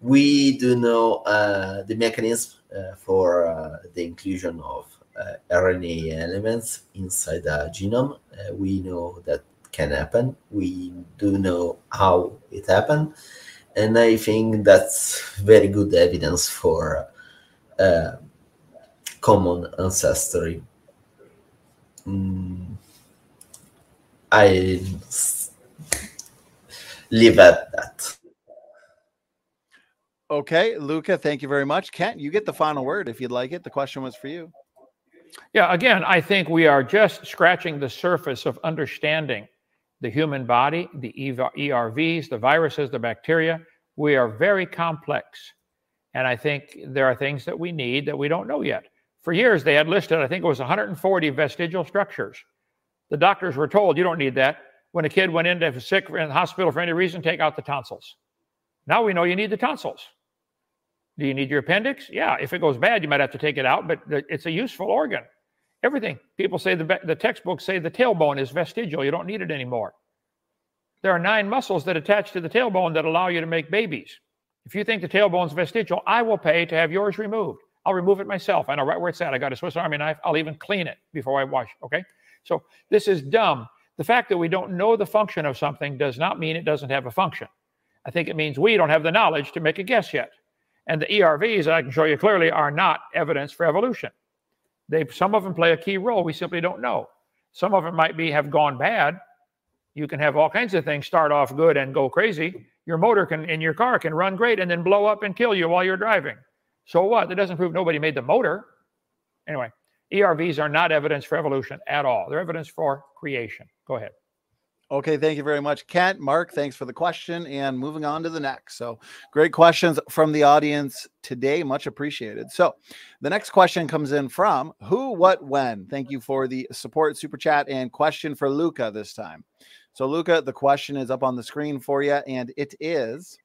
We do know the mechanism for the inclusion of RNA elements inside the genome. We know that can happen. We do know how it happened. And I think that's very good evidence for common ancestry. I leave at that. Okay, Luca, thank you very much. Kent, you get the final word if you'd like it. The question was for you. Yeah, again, I think we are just scratching the surface of understanding the human body, the ERVs, the viruses, the bacteria. We are very complex. And I think there are things that we need that we don't know yet. For years, they had listed, I think it was 140 vestigial structures. The doctors were told, you don't need that. When a kid went into sick in the hospital for any reason, take out the tonsils. Now we know you need the tonsils. Do you need your appendix? Yeah, if it goes bad, you might have to take it out, but it's a useful organ. Everything. People say, the textbooks say the tailbone is vestigial. You don't need it anymore. There are 9 muscles that attach to the tailbone that allow you to make babies. If you think the tailbone's vestigial, I will pay to have yours removed. I'll remove it myself. I know right where it's at. I got a Swiss Army knife. I'll even clean it before I wash it, okay? So this is dumb. The fact that we don't know the function of something does not mean it doesn't have a function. I think it means we don't have the knowledge to make a guess yet. And the ERVs, I can show you clearly, are not evidence for evolution. Some of them play a key role. We simply don't know. Some of them might have gone bad. You can have all kinds of things start off good and go crazy. Your motor in your car can run great and then blow up and kill you while you're driving. So what? That doesn't prove nobody made the motor. Anyway, ERVs are not evidence for evolution at all. They're evidence for creation. Go ahead. Okay, thank you very much, Kent. Mark, thanks for the question, and moving on to the next. So great questions from the audience today. Much appreciated. So the next question comes in from Who, What, When. Thank you for the support, super chat, and question for Luca this time. So Luca, the question is up on the screen for you, and it is,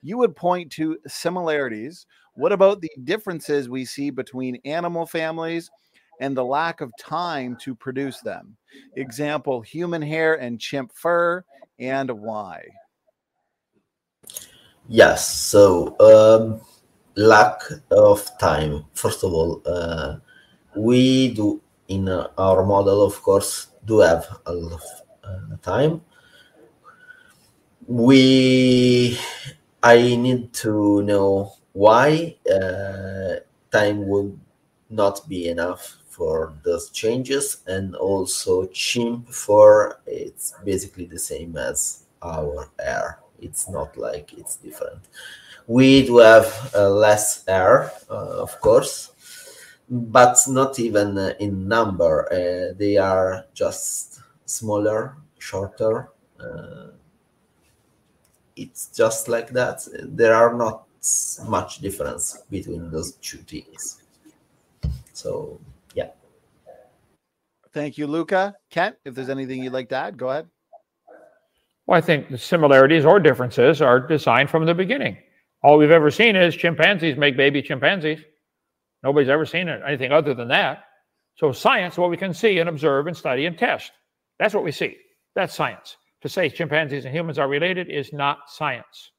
you would point to similarities. What about the differences we see between animal families and the lack of time to produce them? Example, human hair and chimp fur, and why? Yes, so lack of time. First of all, we do in our model, of course, do have a lot of time. I need to know why time would not be enough for those changes, and also chimp fur, it's basically the same as our hair. It's not like it's different. We do have less hair, of course, but not even in number. They are just smaller, shorter. It's just like that. There are not much difference between those two things. So, yeah. Thank you, Luca. Kent, if there's anything you'd like to add, go ahead. Well, I think the similarities or differences are designed from the beginning. All we've ever seen is chimpanzees make baby chimpanzees. Nobody's ever seen anything other than that. So science, what we can see and observe and study and test. That's what we see. That's science. To say chimpanzees and humans are related is not science.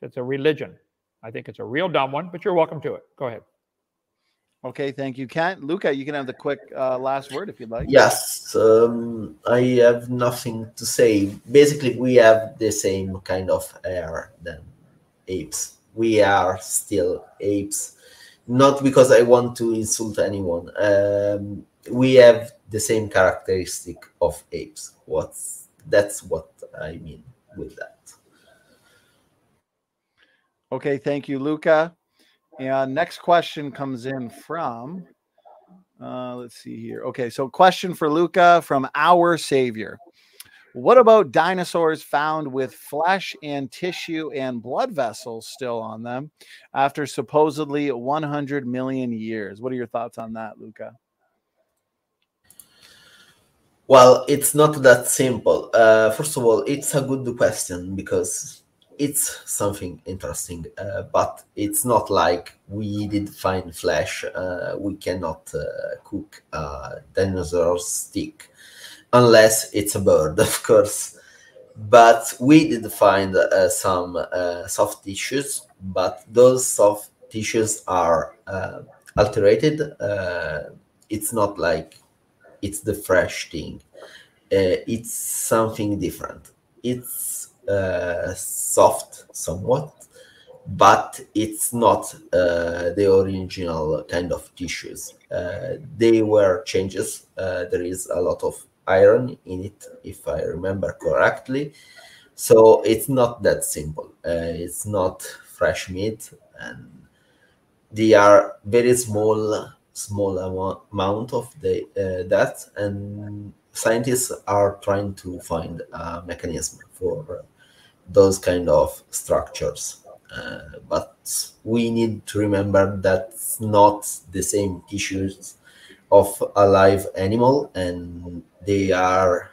It's a religion. I think it's a real dumb one, but you're welcome to it. Go ahead. Okay, thank you, Kent. Luca, you can have the quick last word if you'd like. Yes, I have nothing to say. Basically, we have the same kind of hair than apes. We are still apes. Not because I want to insult anyone. We have the same characteristic of apes. That's what I mean with that. Okay, thank you, Luca. And next question comes in from, let's see here. Okay, so question for Luca from Our Savior. What about dinosaurs found with flesh and tissue and blood vessels still on them after supposedly 100 million years? What are your thoughts on that, Luca? Well, it's not that simple. First of all, it's a good question because it's something interesting, but it's not like we did find flesh. We cannot cook a dinosaur stick, unless it's a bird, of course. But we did find some soft tissues, but those soft tissues are altered. It's not like it's the fresh thing. It's something different. It's soft somewhat, but it's not the original kind of tissues. They were changes. There is a lot of iron in it, if I remember correctly. So it's not that simple. It's not fresh meat, and they are very small amount of the that, and scientists are trying to find a mechanism for those kind of structures. But we need to remember that's not the same tissues of a live animal, and they are,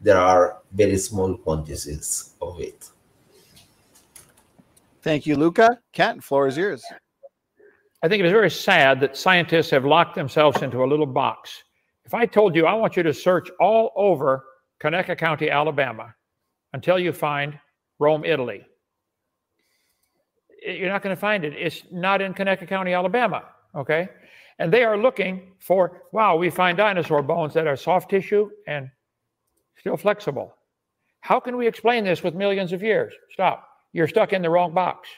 there are very small quantities of it. Thank you, Luca. Kat, floor is yours. I think it is very sad that scientists have locked themselves into a little box. If I told you, I want you to search all over Conecuh County, Alabama, until you find Rome, Italy, you're not going to find it. It's not in Conecuh County, Alabama, okay? And they are looking for, wow, we find dinosaur bones that are soft tissue and still flexible. How can we explain this with millions of years? Stop. You're stuck in the wrong box.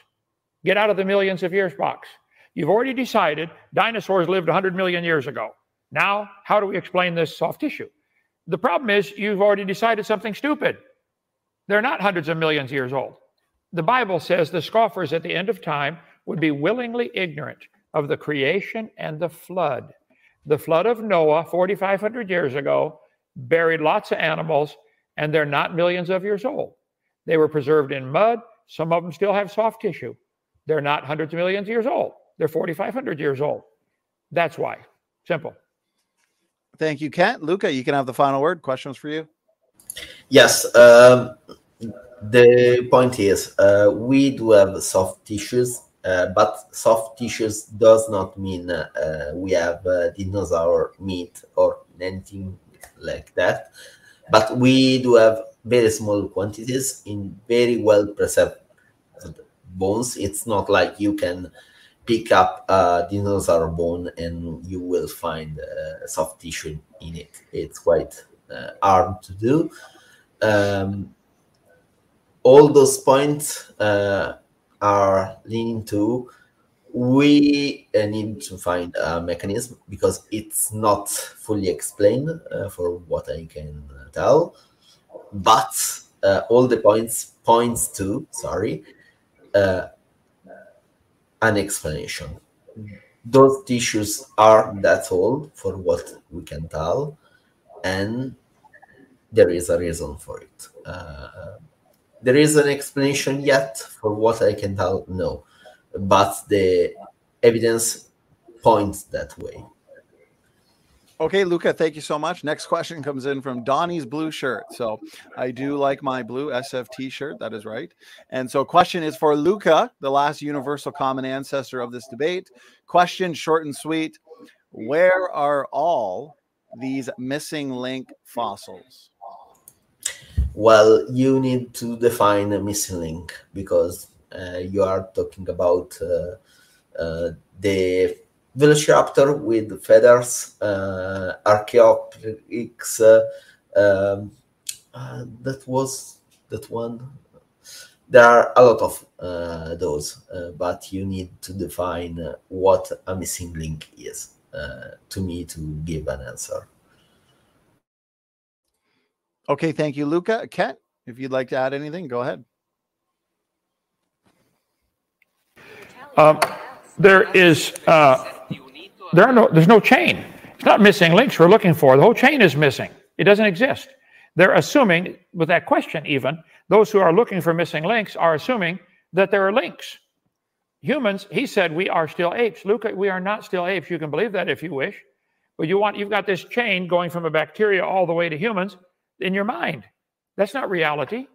Get out of the millions of years box. You've already decided dinosaurs lived 100 million years ago. Now, how do we explain this soft tissue? The problem is you've already decided something stupid. They're not hundreds of millions of years old. The Bible says the scoffers at the end of time would be willingly ignorant of the creation and the flood. The flood of Noah 4,500 years ago buried lots of animals, and they're not millions of years old. They were preserved in mud. Some of them still have soft tissue. They're not hundreds of millions of years old. They're 4,500 years old. That's why. Simple. Thank you, Kent. Luca, you can have the final word. Questions for you? Yes. The point is, we do have soft tissues, but soft tissues does not mean we have dinosaur meat or anything like that. But we do have very small quantities in very well preserved bones. It's not like you can pick up a dinosaur bone and you will find soft tissue in it. It's quite hard to do. All those points are leaning to, we need to find a mechanism because it's not fully explained for what I can tell, but all the points to, sorry, an explanation. Those tissues are that old for what we can tell, and there is a reason for it. There is an explanation yet for what I can tell, no, but the evidence points that way. Okay, Luca, thank you so much. Next question comes in from Donnie's blue shirt. So I do like my blue SFT shirt. That is right. And so question is for Luca, the last universal common ancestor of this debate. Question short and sweet. Where are all these missing link fossils? Well, you need to define a missing link because you are talking about the Velociraptor with feathers, Archaeopteryx, that was that one. There are a lot of those, but you need to define what a missing link is to me to give an answer. Okay, thank you, Luca. Kat, if you'd like to add anything, go ahead. There's no chain. It's not missing links we're looking for. The whole chain is missing. It doesn't exist. They're assuming, with that question even, those who are looking for missing links are assuming that there are links. Humans, he said, we are still apes. Luca, we are not still apes. You can believe that if you wish. But you've got this chain going from a bacteria all the way to humans in your mind. That's not reality.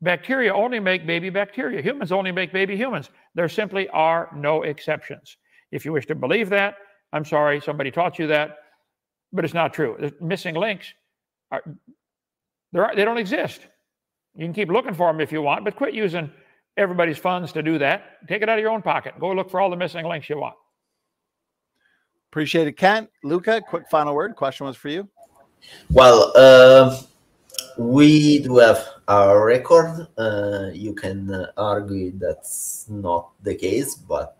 Bacteria only make baby bacteria. Humans only make baby humans. There simply are no exceptions. If you wish to believe that, I'm sorry, somebody taught you that, but it's not true. The missing links, they don't exist. You can keep looking for them if you want, but quit using everybody's funds to do that. Take it out of your own pocket. Go look for all the missing links you want. Appreciate it, Kent. Luca, quick final word. Question was for you. Well, we do have a record. You can argue that's not the case, but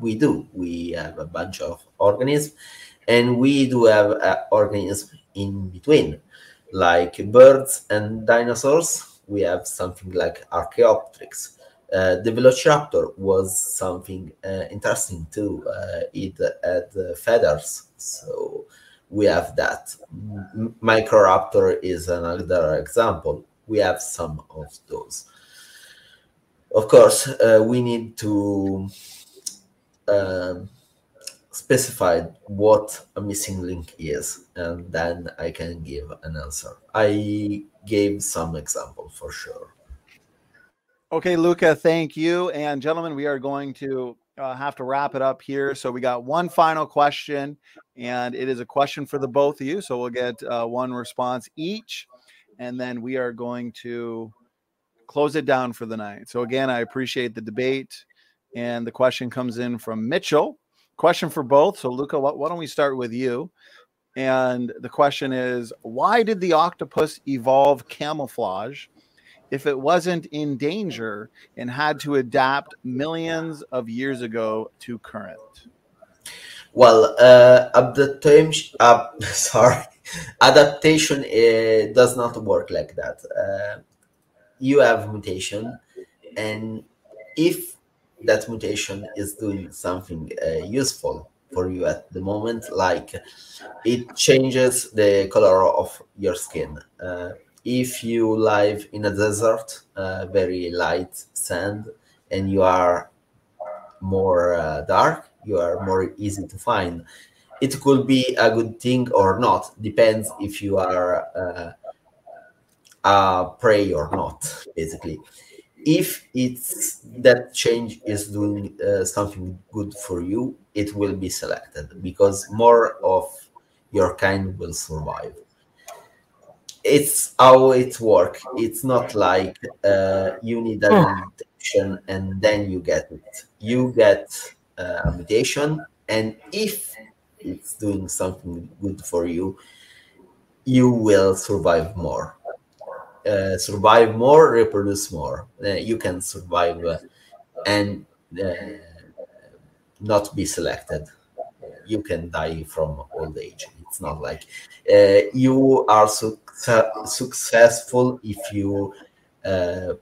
we do. We have a bunch of organisms, and we do have organisms in between, like birds and dinosaurs. We have something like Archaeopteryx. The Velociraptor was something interesting too. It had feathers, so we have that. Microraptor is another example. We have some of those. Of course, we need to specify what a missing link is, and then I can give an answer. I gave some example for sure. Okay, Luca, thank you. And gentlemen, we are going to have to wrap it up here. So we got one final question, and it is a question for the both of you. So we'll get one response each, and then we are going to close it down for the night. So again, I appreciate the debate. And the question comes in from Mitchell. Question for both. So Luca, why don't we start with you? And the question is, why did the octopus evolve camouflage if it wasn't in danger and had to adapt millions of years ago to current? Well, adaptation does not work like that. You have mutation, and if that mutation is doing something useful for you at the moment, like it changes the color of your skin. If you live in a desert, very light sand, and you are more dark, you are more easy to find. It could be a good thing or not, depends if you are a prey or not, basically. If it's that change is doing something good for you, it will be selected because more of your kind will survive. It's how it works. It's not like you need a mutation and then you get it. You get a mutation, and if it's doing something good for you, you will survive more. Reproduce more. You can survive and not be selected. You can die from old age. It's not like you are successful if you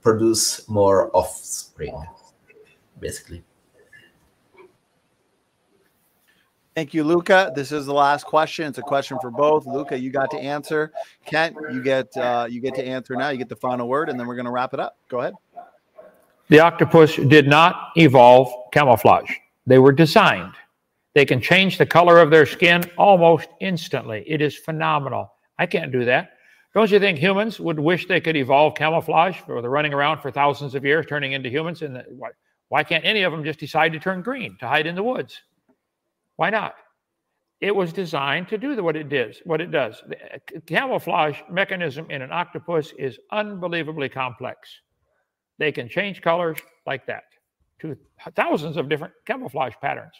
produce more offspring, basically. Thank you, Luca. This is the last question. It's a question for both. Luca, you got to answer. Kent, you get to answer now. You get the final word, and then we're going to wrap it up. Go ahead. The octopus did not evolve camouflage. They were designed. They can change the color of their skin almost instantly. It is phenomenal. I can't do that. Don't you think humans would wish they could evolve camouflage for the running around for thousands of years, turning into humans? And why can't any of them just decide to turn green to hide in the woods? Why not? It was designed to do what it does. The camouflage mechanism in an octopus is unbelievably complex. They can change colors like that to thousands of different camouflage patterns.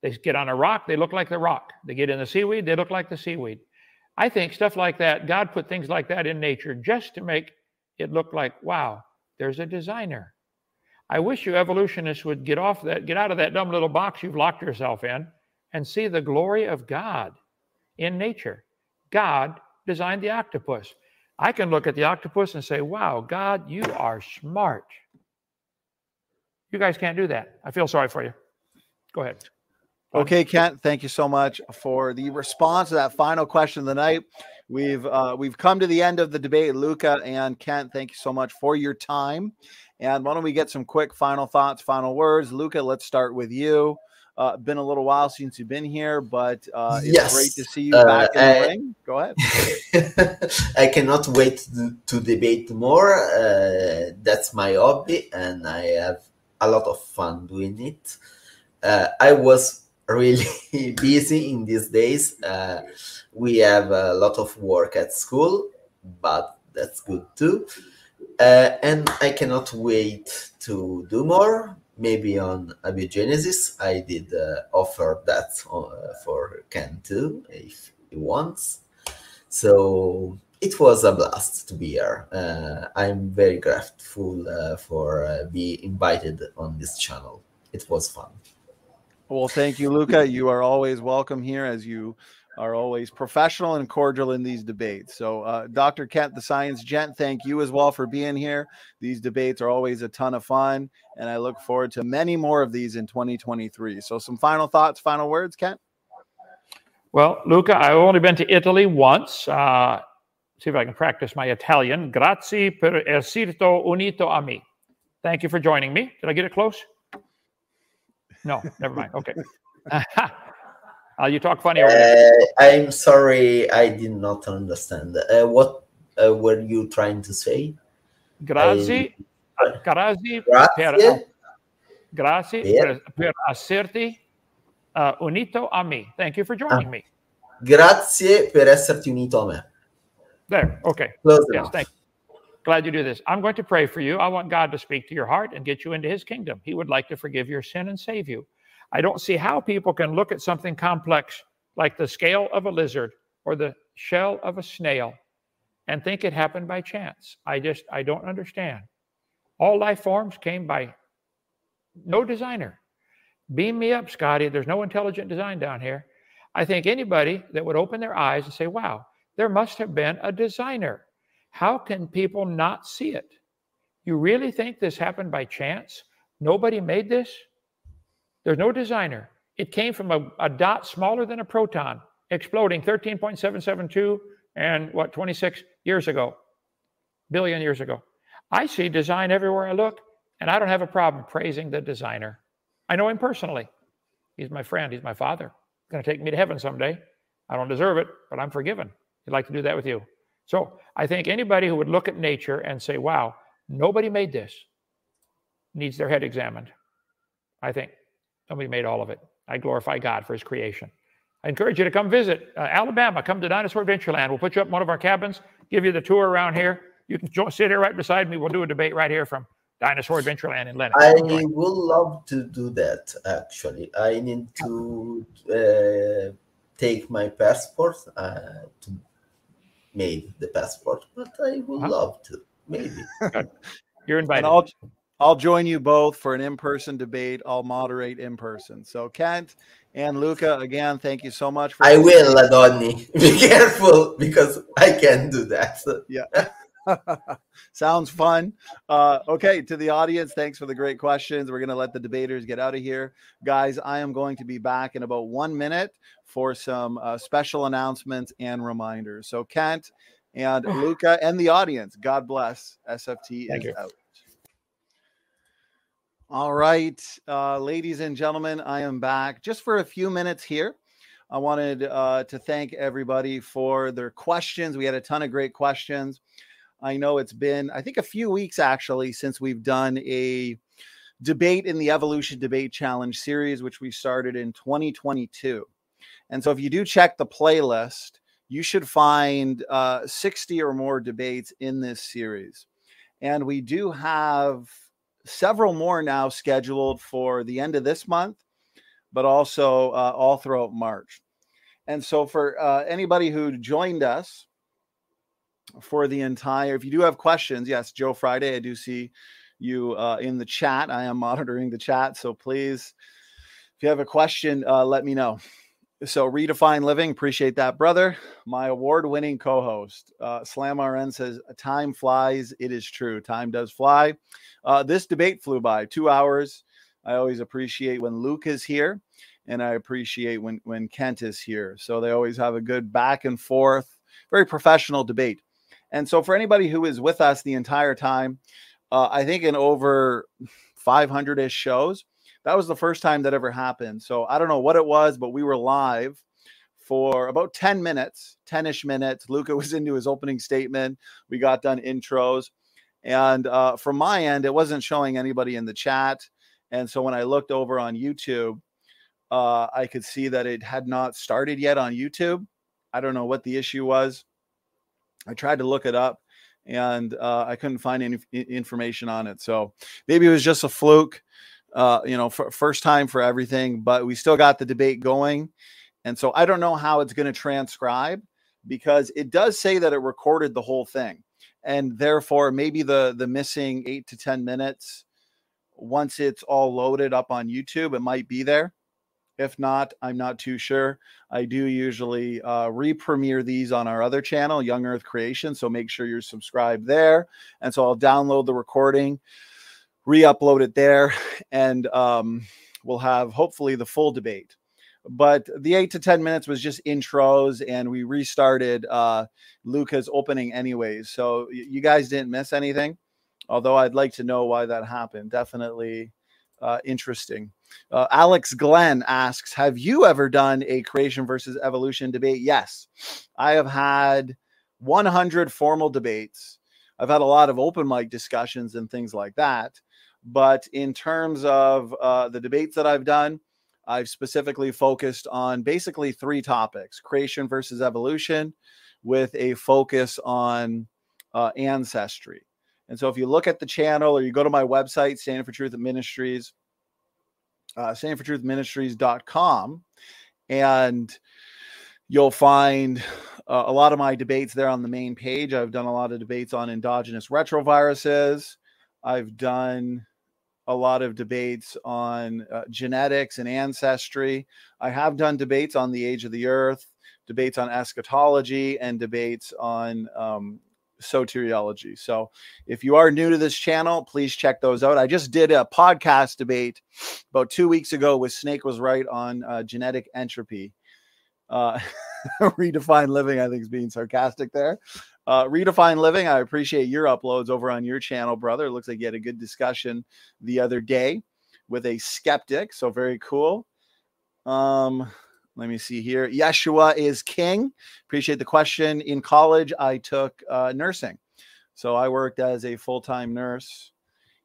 They get on a rock, they look like the rock. They get in the seaweed, they look like the seaweed. I think stuff like that, God put things like that in nature just to make it look like, wow, there's a designer. I wish you evolutionists would get out of that dumb little box you've locked yourself in and see the glory of God in nature. God designed the octopus. I can look at the octopus and say, wow, God, you are smart. You guys can't do that. I feel sorry for you. Go ahead. Okay, Kent, thank you so much for the response to that final question of the night. We've come to the end of the debate. Luca and Kent, thank you so much for your time. And why don't we get some quick final thoughts, final words. Luca, let's start with you. Been a little while since you've been here, but it's great to see you back in the ring. Go ahead. I cannot wait to debate more. That's my hobby, and I have a lot of fun doing it. I was really busy in these days. We have a lot of work at school, but that's good too. And I cannot wait to do more, maybe on abiogenesis. I did offer that for Ken too, if he wants. So it was a blast to be here. I'm very grateful for being invited on this channel. It was fun. Well, thank you, Luca. You are always welcome here, as you are always professional and cordial in these debates. So Dr. Kent, the science gent, thank you as well for being here. These debates are always a ton of fun, and I look forward to many more of these in 2023. So some final thoughts, final words, Kent? Well, Luca, I've only been to Italy once. See if I can practice my Italian. Grazie per esserto unito a me. Thank you for joining me. Did I get it close? No, never mind. Okay. You talk funny. I'm sorry, I did not understand. What were you trying to say? Grazie, per esserti unito a me. Thank you for joining me. Grazie per esserti unito a me. There. Okay. Yes, thank you. Glad you do this. I'm going to pray for you. I want God to speak to your heart and get you into his kingdom. He would like to forgive your sin and save you. I don't see how people can look at something complex like the scale of a lizard or the shell of a snail and think it happened by chance. I don't understand. All life forms came by no designer. Beam me up, Scotty. There's no intelligent design down here. I think anybody that would open their eyes and say, wow, there must have been a designer. How can people not see it? You really think this happened by chance? Nobody made this? There's no designer. It came from a dot smaller than a proton, exploding 13.772 and what, 26 years ago, billion years ago. I see design everywhere I look, and I don't have a problem praising the designer. I know him personally. He's my friend. He's my father. He's going to take me to heaven someday. I don't deserve it, but I'm forgiven. He'd like to do that with you. So I think anybody who would look at nature and say, wow, nobody made this, needs their head examined. I think. Somebody made all of it. I glorify God for his creation. I encourage you to come visit Alabama. Come to Dinosaur Adventureland. We'll put you up in one of our cabins, give you the tour around here. You can sit here right beside me. We'll do a debate right here from Dinosaur Adventureland in Lenox. I would love to do that, actually. I need to take my passport to make the passport, but I would love to, maybe. Good. You're invited. I'll join you both for an in-person debate. I'll moderate in person. So Kent and Luca, again, thank you so much. I will, Donnie. Be careful, because I can do that. So. Yeah. Sounds fun. Okay, to the audience, thanks for the great questions. We're going to let the debaters get out of here. Guys, I am going to be back in about 1 minute for some special announcements and reminders. So Kent and Luca and the audience, God bless. SFT is out. All right, ladies and gentlemen, I am back just for a few minutes here. I wanted to thank everybody for their questions. We had a ton of great questions. I know it's been, I think, a few weeks actually since we've done a debate in the Evolution Debate Challenge series, which we started in 2022. And so if you do check the playlist, you should find 60 or more debates in this series. And we do have several more now scheduled for the end of this month, but also all throughout March. And so for anybody who joined us for the entire, if you do have questions, yes, Joe Friday, I do see you in the chat. I am monitoring the chat. So please, if you have a question, let me know. So Redefine Living, appreciate that, brother. My award-winning co-host, Slam RN says, time flies. It is true. Time does fly. This debate flew by 2 hours. I always appreciate when Luke is here, and I appreciate when Kent is here. So they always have a good back and forth, very professional debate. And so for anybody who is with us the entire time, I think in over 500-ish shows, that was the first time that ever happened. So I don't know what it was, but we were live for about 10 minutes, 10-ish minutes. Luca was into his opening statement. We got done intros. And from my end, it wasn't showing anybody in the chat. And so when I looked over on YouTube, I could see that it had not started yet on YouTube. I don't know what the issue was. I tried to look it up, and I couldn't find any information on it. So maybe it was just a fluke. You know, first time for everything, but we still got the debate going. And so I don't know how it's going to transcribe, because it does say that it recorded the whole thing. And therefore, maybe the missing 8 to 10 minutes, once it's all loaded up on YouTube, it might be there. If not, I'm not too sure. I do usually re-premiere these on our other channel, Young Earth Creation, so make sure you're subscribed there. And so I'll download the recording, re-upload it there, and we'll have hopefully the full debate. But the 8 to 10 minutes was just intros, and we restarted Luca's opening anyways. So you guys didn't miss anything, although I'd like to know why that happened. Definitely interesting. Alex Glenn asks, have you ever done a creation versus evolution debate? Yes, I have had 100 formal debates. I've had a lot of open mic discussions and things like that. But in terms of the debates that I've done, I've specifically focused on basically 3 topics: creation versus evolution, with a focus on ancestry. And so if you look at the channel or you go to my website, Standing for Truth Ministries, standingfortruthministries.com, and you'll find a lot of my debates there on the main page. I've done a lot of debates on endogenous retroviruses. I've done a lot of debates on genetics and ancestry. I have done debates on the age of the earth, debates on eschatology, and debates on soteriology. So if you are new to this channel, please check those out. I just did a podcast debate about 2 weeks ago with Snake Was Right on genetic entropy. Redefined Living, I think, is being sarcastic there. Redefined Living, I appreciate your uploads over on your channel, brother. It looks like you had a good discussion the other day with a skeptic, so very cool. Let me see here. Yeshua is King. Appreciate the question. In college, I took nursing. So I worked as a full-time nurse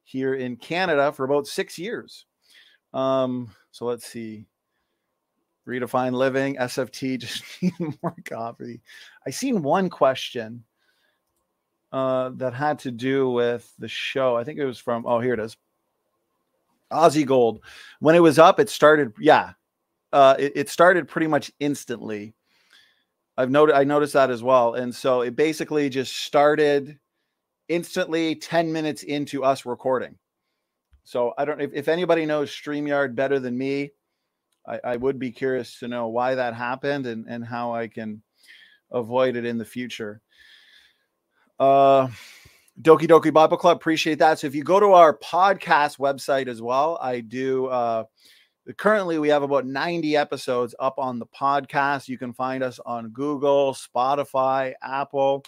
here in Canada for about 6 years. So let's see. Redefined Living, SFT, just need more coffee. I seen one question that had to do with the show. I think it was from, oh, here it is. Aussie Gold. When it was up, it started, yeah. It started pretty much instantly. I noticed that as well. And so it basically just started instantly 10 minutes into us recording. So I don't, if anybody knows StreamYard better than me, I would be curious to know why that happened and how I can avoid it in the future. Doki Doki Bible Club, appreciate that. So if you go to our podcast website as well, I do. Currently, we have about 90 episodes up on the podcast. You can find us on Google, Spotify, Apple,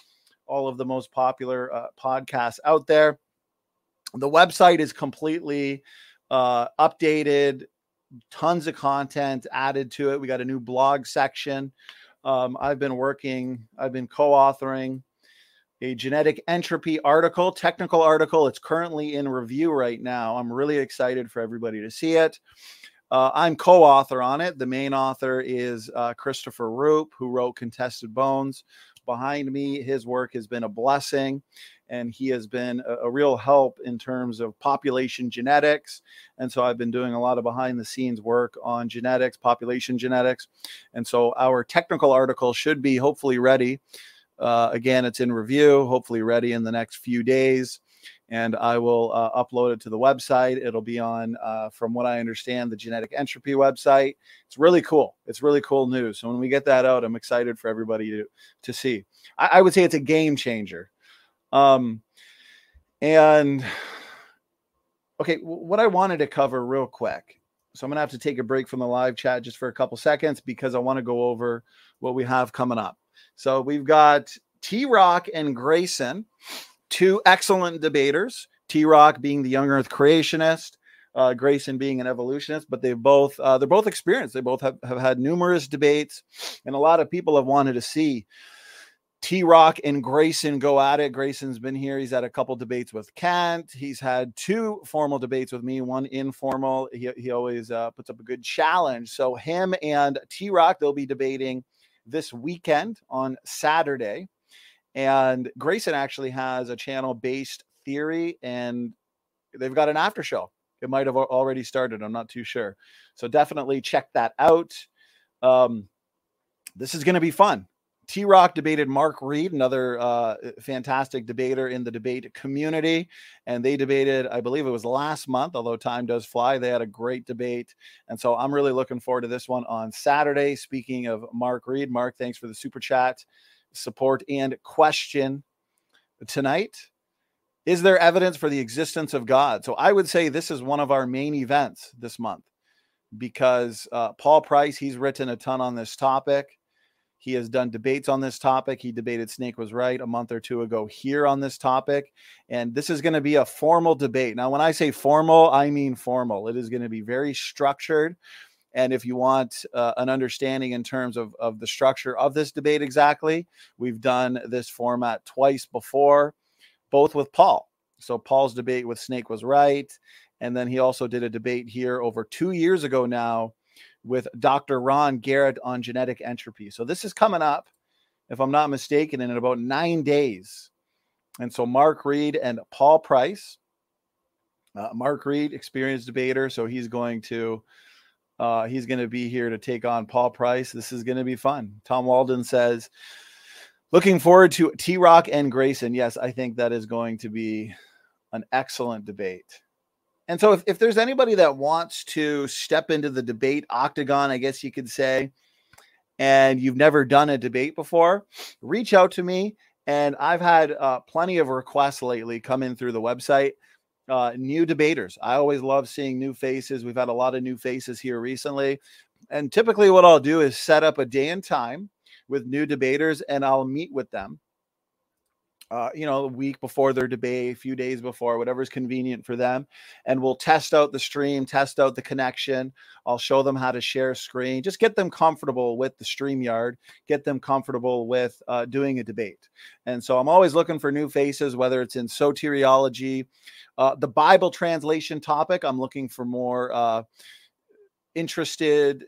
all of the most popular podcasts out there. The website is completely updated. Tons of content added to it. We got a new blog section. I've been co-authoring a genetic entropy article, technical article. It's currently in review right now. I'm really excited for everybody to see it. I'm co-author on it. The main author is Christopher Roop, who wrote Contested Bones. Behind me, his work has been a blessing, and he has been a real help in terms of population genetics. And so I've been doing a lot of behind-the-scenes work on genetics, population genetics. And so our technical article should be hopefully ready. Again, it's in review, hopefully ready in the next few days. And I will upload it to the website. It'll be on, from what I understand, the Genetic Entropy website. It's really cool. It's really cool news. So when we get that out, I'm excited for everybody to see. I would say it's a game changer. And okay, what I wanted to cover real quick. So I'm going to have to take a break from the live chat just for a couple seconds because I want to go over what we have coming up. So we've got T-Rock and Grayson, 2 excellent debaters, T-Rock being the young earth creationist, Grayson being an evolutionist, but they've both, they're both experienced. They both have had numerous debates, and a lot of people have wanted to see T-Rock and Grayson go at it. Grayson's been here. He's had a couple debates with Kent. He's had 2 formal debates with me, 1 informal. He always puts up a good challenge. So him and T-Rock, they'll be debating this weekend on Saturday. And Grayson actually has a channel Based Theory, and they've got an after show. It might have already started. I'm not too sure. So definitely check that out. This is going to be fun. T-Rock debated Mark Reed, another fantastic debater in the debate community. And they debated, I believe it was last month, although time does fly. They had a great debate. And so I'm really looking forward to this one on Saturday. Speaking of Mark Reed, Mark, thanks for the super chat, support, and question tonight. Is there evidence for the existence of God? So I would say this is one of our main events this month because Paul Price, he's written a ton on this topic. He has done debates on this topic. He debated Snake Was Right a month or two ago here on this topic. And this is going to be a formal debate. Now, when I say formal, I mean formal. It is going to be very structured. And if you want an understanding in terms of the structure of this debate exactly, we've done this format twice before, both with Paul. So Paul's debate with Snake Was Right. And then he also did a debate here over 2 years ago now with Dr. Ron Garrett on genetic entropy. So this is coming up, if I'm not mistaken, in about 9 days. And so Mark Reed and Paul Price, Mark Reed, experienced debater. So he's going to be here to take on Paul Price. This is going to be fun. Tom Walden says, looking forward to T-Rock and Grayson. Yes, I think that is going to be an excellent debate. And so if there's anybody that wants to step into the debate octagon, I guess you could say, and you've never done a debate before, reach out to me. And I've had plenty of requests lately come in through the website, new debaters. I always love seeing new faces. We've had a lot of new faces here recently. And typically what I'll do is set up a day and time with new debaters and I'll meet with them. You know, a week before their debate, a few days before, whatever's convenient for them. And we'll test out the stream, test out the connection. I'll show them how to share screen, just get them comfortable with the StreamYard, get them comfortable with doing a debate. And so I'm always looking for new faces, whether it's in soteriology, the Bible translation topic. I'm looking for more interested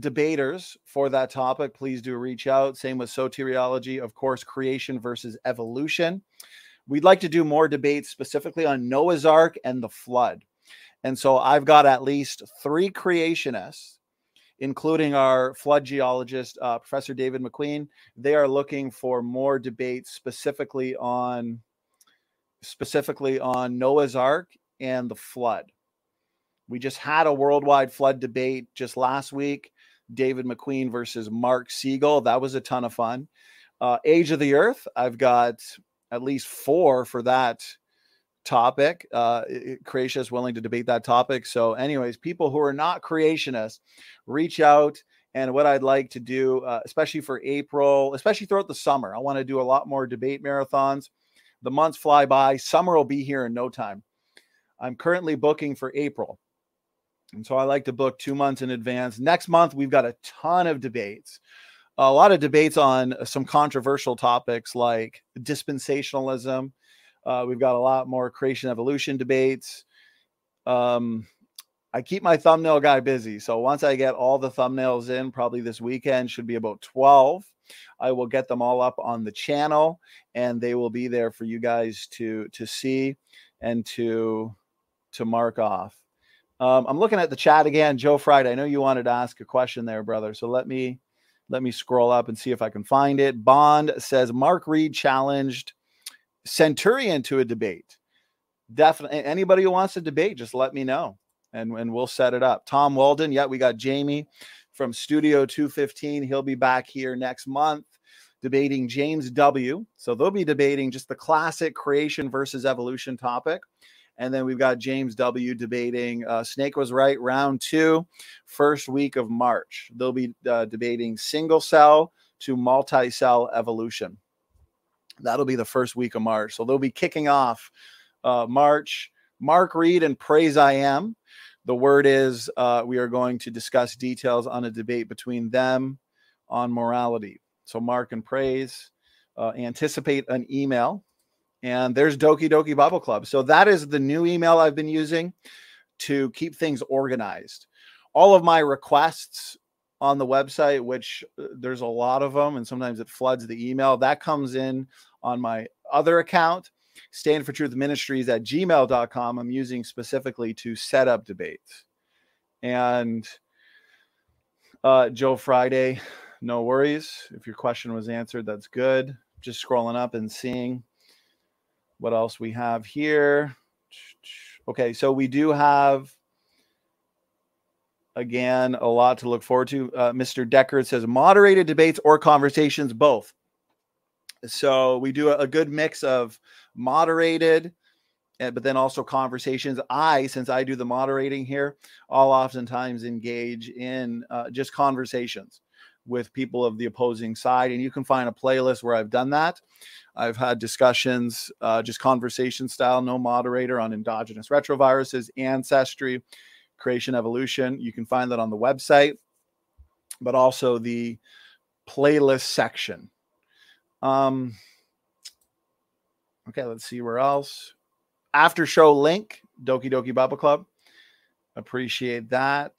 debaters for that topic. Please do reach out. Same with soteriology, of course, creation versus evolution. We'd like to do more debates specifically on Noah's Ark and the flood. And so I've got at least 3 creationists, including our flood geologist, Professor David McQueen. They are looking for more debates specifically on Noah's Ark and the flood. We just had a worldwide flood debate just last week. David McQueen versus Mark Siegel. That was a ton of fun. Age of the Earth. I've got at least 4 for that topic. Creationists willing to debate that topic. So anyways, people who are not creationists, reach out. And what I'd like to do, especially for April, especially throughout the summer, I want to do a lot more debate marathons. The months fly by. Summer will be here in no time. I'm currently booking for April. And so I like to book 2 months in advance. Next month, we've got a ton of debates, a lot of debates on some controversial topics like dispensationalism. We've got a lot more creation evolution debates. I keep my thumbnail guy busy. So once I get all the thumbnails in, probably this weekend, should be about 12. I will get them all up on the channel and they will be there for you guys to see and to mark off. I'm looking at the chat again. Joe Friday, I know you wanted to ask a question there, brother. So let me scroll up and see if I can find it. Bond says, Mark Reed challenged Centurion to a debate. Definitely. Anybody who wants to debate, just let me know and we'll set it up. Tom Walden. Yeah, we got Jamie from Studio 215. He'll be back here next month debating James W. So they'll be debating just the classic creation versus evolution topic. And then we've got James W. debating Snake Was Right, round 2, first week of March. They'll be debating single cell to multi-cell evolution. That'll be the first week of March. So they'll be kicking off March. Mark Reed and Praise I Am. The word is we are going to discuss details on a debate between them on morality. So Mark and Praise, anticipate an email. And there's Doki Doki Bible Club. So that is the new email I've been using to keep things organized. All of my requests on the website, which there's a lot of them, and sometimes it floods the email. That comes in on my other account, Stand for Truth Ministries at gmail.com. I'm using specifically to set up debates. And Joe Friday no worries. If your question was answered, that's good. Just scrolling up and seeing what else we have here. Okay, so we do have, again, a lot to look forward to. Mr. Decker says, moderated debates or conversations, both. So we do a good mix of moderated, but then also conversations. Since I do the moderating here, I'll oftentimes engage in just conversations with people of the opposing side. And you can find a playlist where I've done that. I've had discussions, just conversation style, no moderator, on endogenous retroviruses, ancestry, creation, evolution. You can find that on the website, but also the playlist section. Okay, let's see where else. After show link, Doki Doki Bible Club. Appreciate that.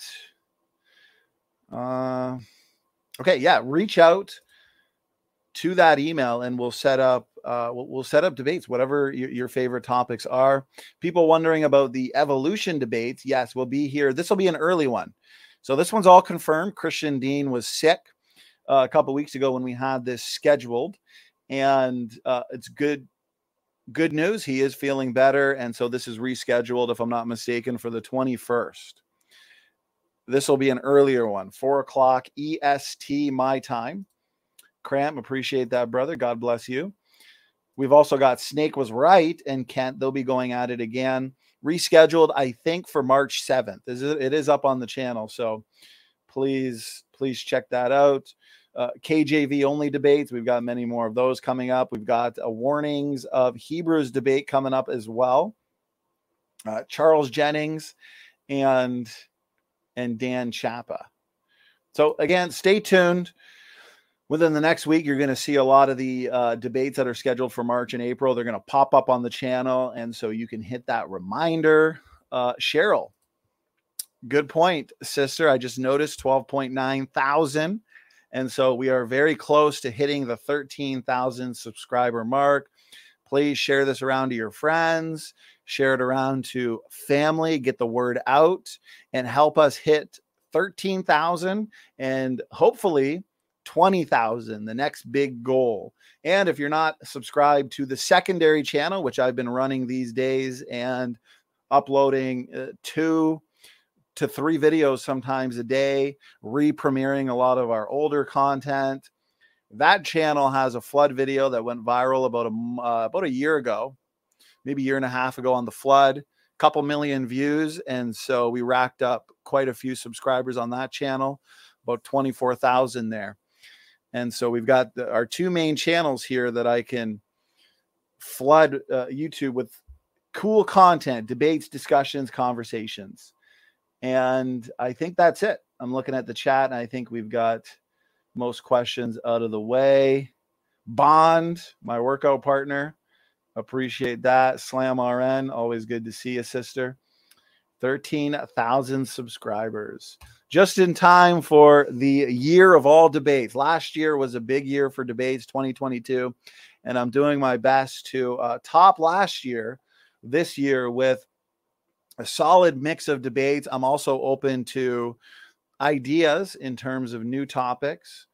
Okay, yeah, reach out to that email and we'll set up debates, whatever your favorite topics are. People wondering about the evolution debates. Yes, we'll be here. This will be an early one. So this one's all confirmed. Christian Dean was sick a couple weeks ago when we had this scheduled, and it's good news. He is feeling better. And so this is rescheduled, if I'm not mistaken, for the 21st. This will be an earlier one, 4 o'clock EST, my time. Cramp, appreciate that, brother. God bless you. We've also got Snake Was Right and Kent. They'll be going at it again. Rescheduled, I think, for March 7th. It is up on the channel, so please check that out. KJV only debates. We've got many more of those coming up. We've got a warnings of Hebrews debate coming up as well. Charles Jennings and Dan Chapa. So again, stay tuned. Within the next week, you're going to see a lot of the debates that are scheduled for March and April. They're going to pop up on the channel, and so you can hit that reminder. Cheryl, good point, sister. I just noticed 12,900, and so we are very close to hitting the 13,000 subscriber mark. Please share this around to your friends. Share it around to family. Get the word out and help us hit 13,000 and hopefully 20,000, the next big goal. And if you're not subscribed to the secondary channel, which I've been running these days and uploading 2 to 3 videos sometimes a day, re-premiering a lot of our older content, that channel has a flood video that went viral about a year ago, maybe a year and a half ago, on the flood. Couple million views, and so we racked up quite a few subscribers on that channel, about 24,000 there. And so we've got our two main channels here that I can flood YouTube with cool content, debates, discussions, conversations. And I think that's it. I'm looking at the chat, and I think we've got most questions out of the way. Bond, my workout partner, appreciate that. Slam RN, always good to see you, sister. 13,000 subscribers. Just in time for the year of all debates. Last year was a big year for debates, 2022. And I'm doing my best to top last year, this year, with a solid mix of debates. I'm also open to ideas in terms of new topics.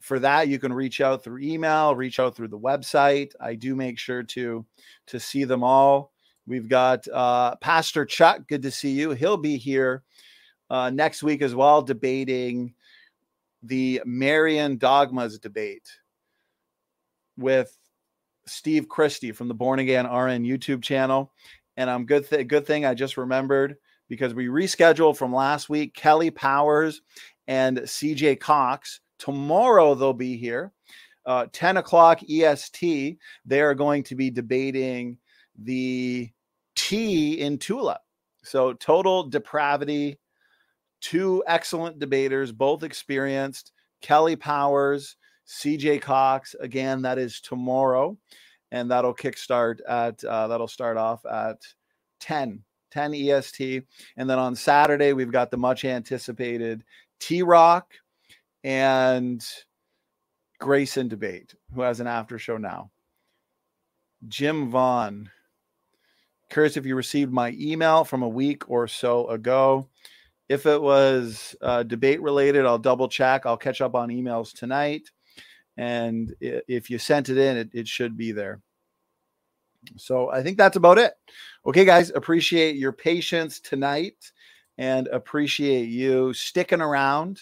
For that, you can reach out through email, reach out through the website. I do make sure to see them all. We've got Pastor Chuck. Good to see you. He'll be here next week as well, debating the Marian Dogmas debate with Steve Christie from the Born Again RN YouTube channel. And I'm good thing I just remembered, because we rescheduled from last week. Kelly Powers and CJ Cox. Tomorrow they'll be here, 10 o'clock EST. They are going to be debating the T in Tulip. So total depravity. Two excellent debaters, both experienced. Kelly Powers, CJ Cox. Again, that is tomorrow, and that'll kickstart at that'll start off at 10 EST. And then on Saturday we've got the much anticipated T-Rock and Grayson debate, who has an after show now. Jim Vaughn, curious if you received my email from a week or so ago. If it was debate related, I'll double check. I'll catch up on emails tonight. And if you sent it in, it should be there. So I think that's about it. Okay, guys, appreciate your patience tonight and appreciate you sticking around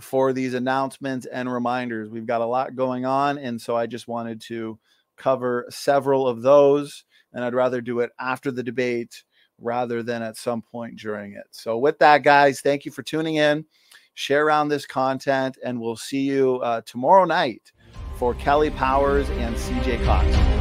for these announcements and reminders. We've got a lot going on, and so I just wanted to cover several of those, and I'd rather do it after the debate rather than at some point during it. So with that, guys, thank you for tuning in. Share around this content, and we'll see you tomorrow night for Kelly Powers and CJ Cox.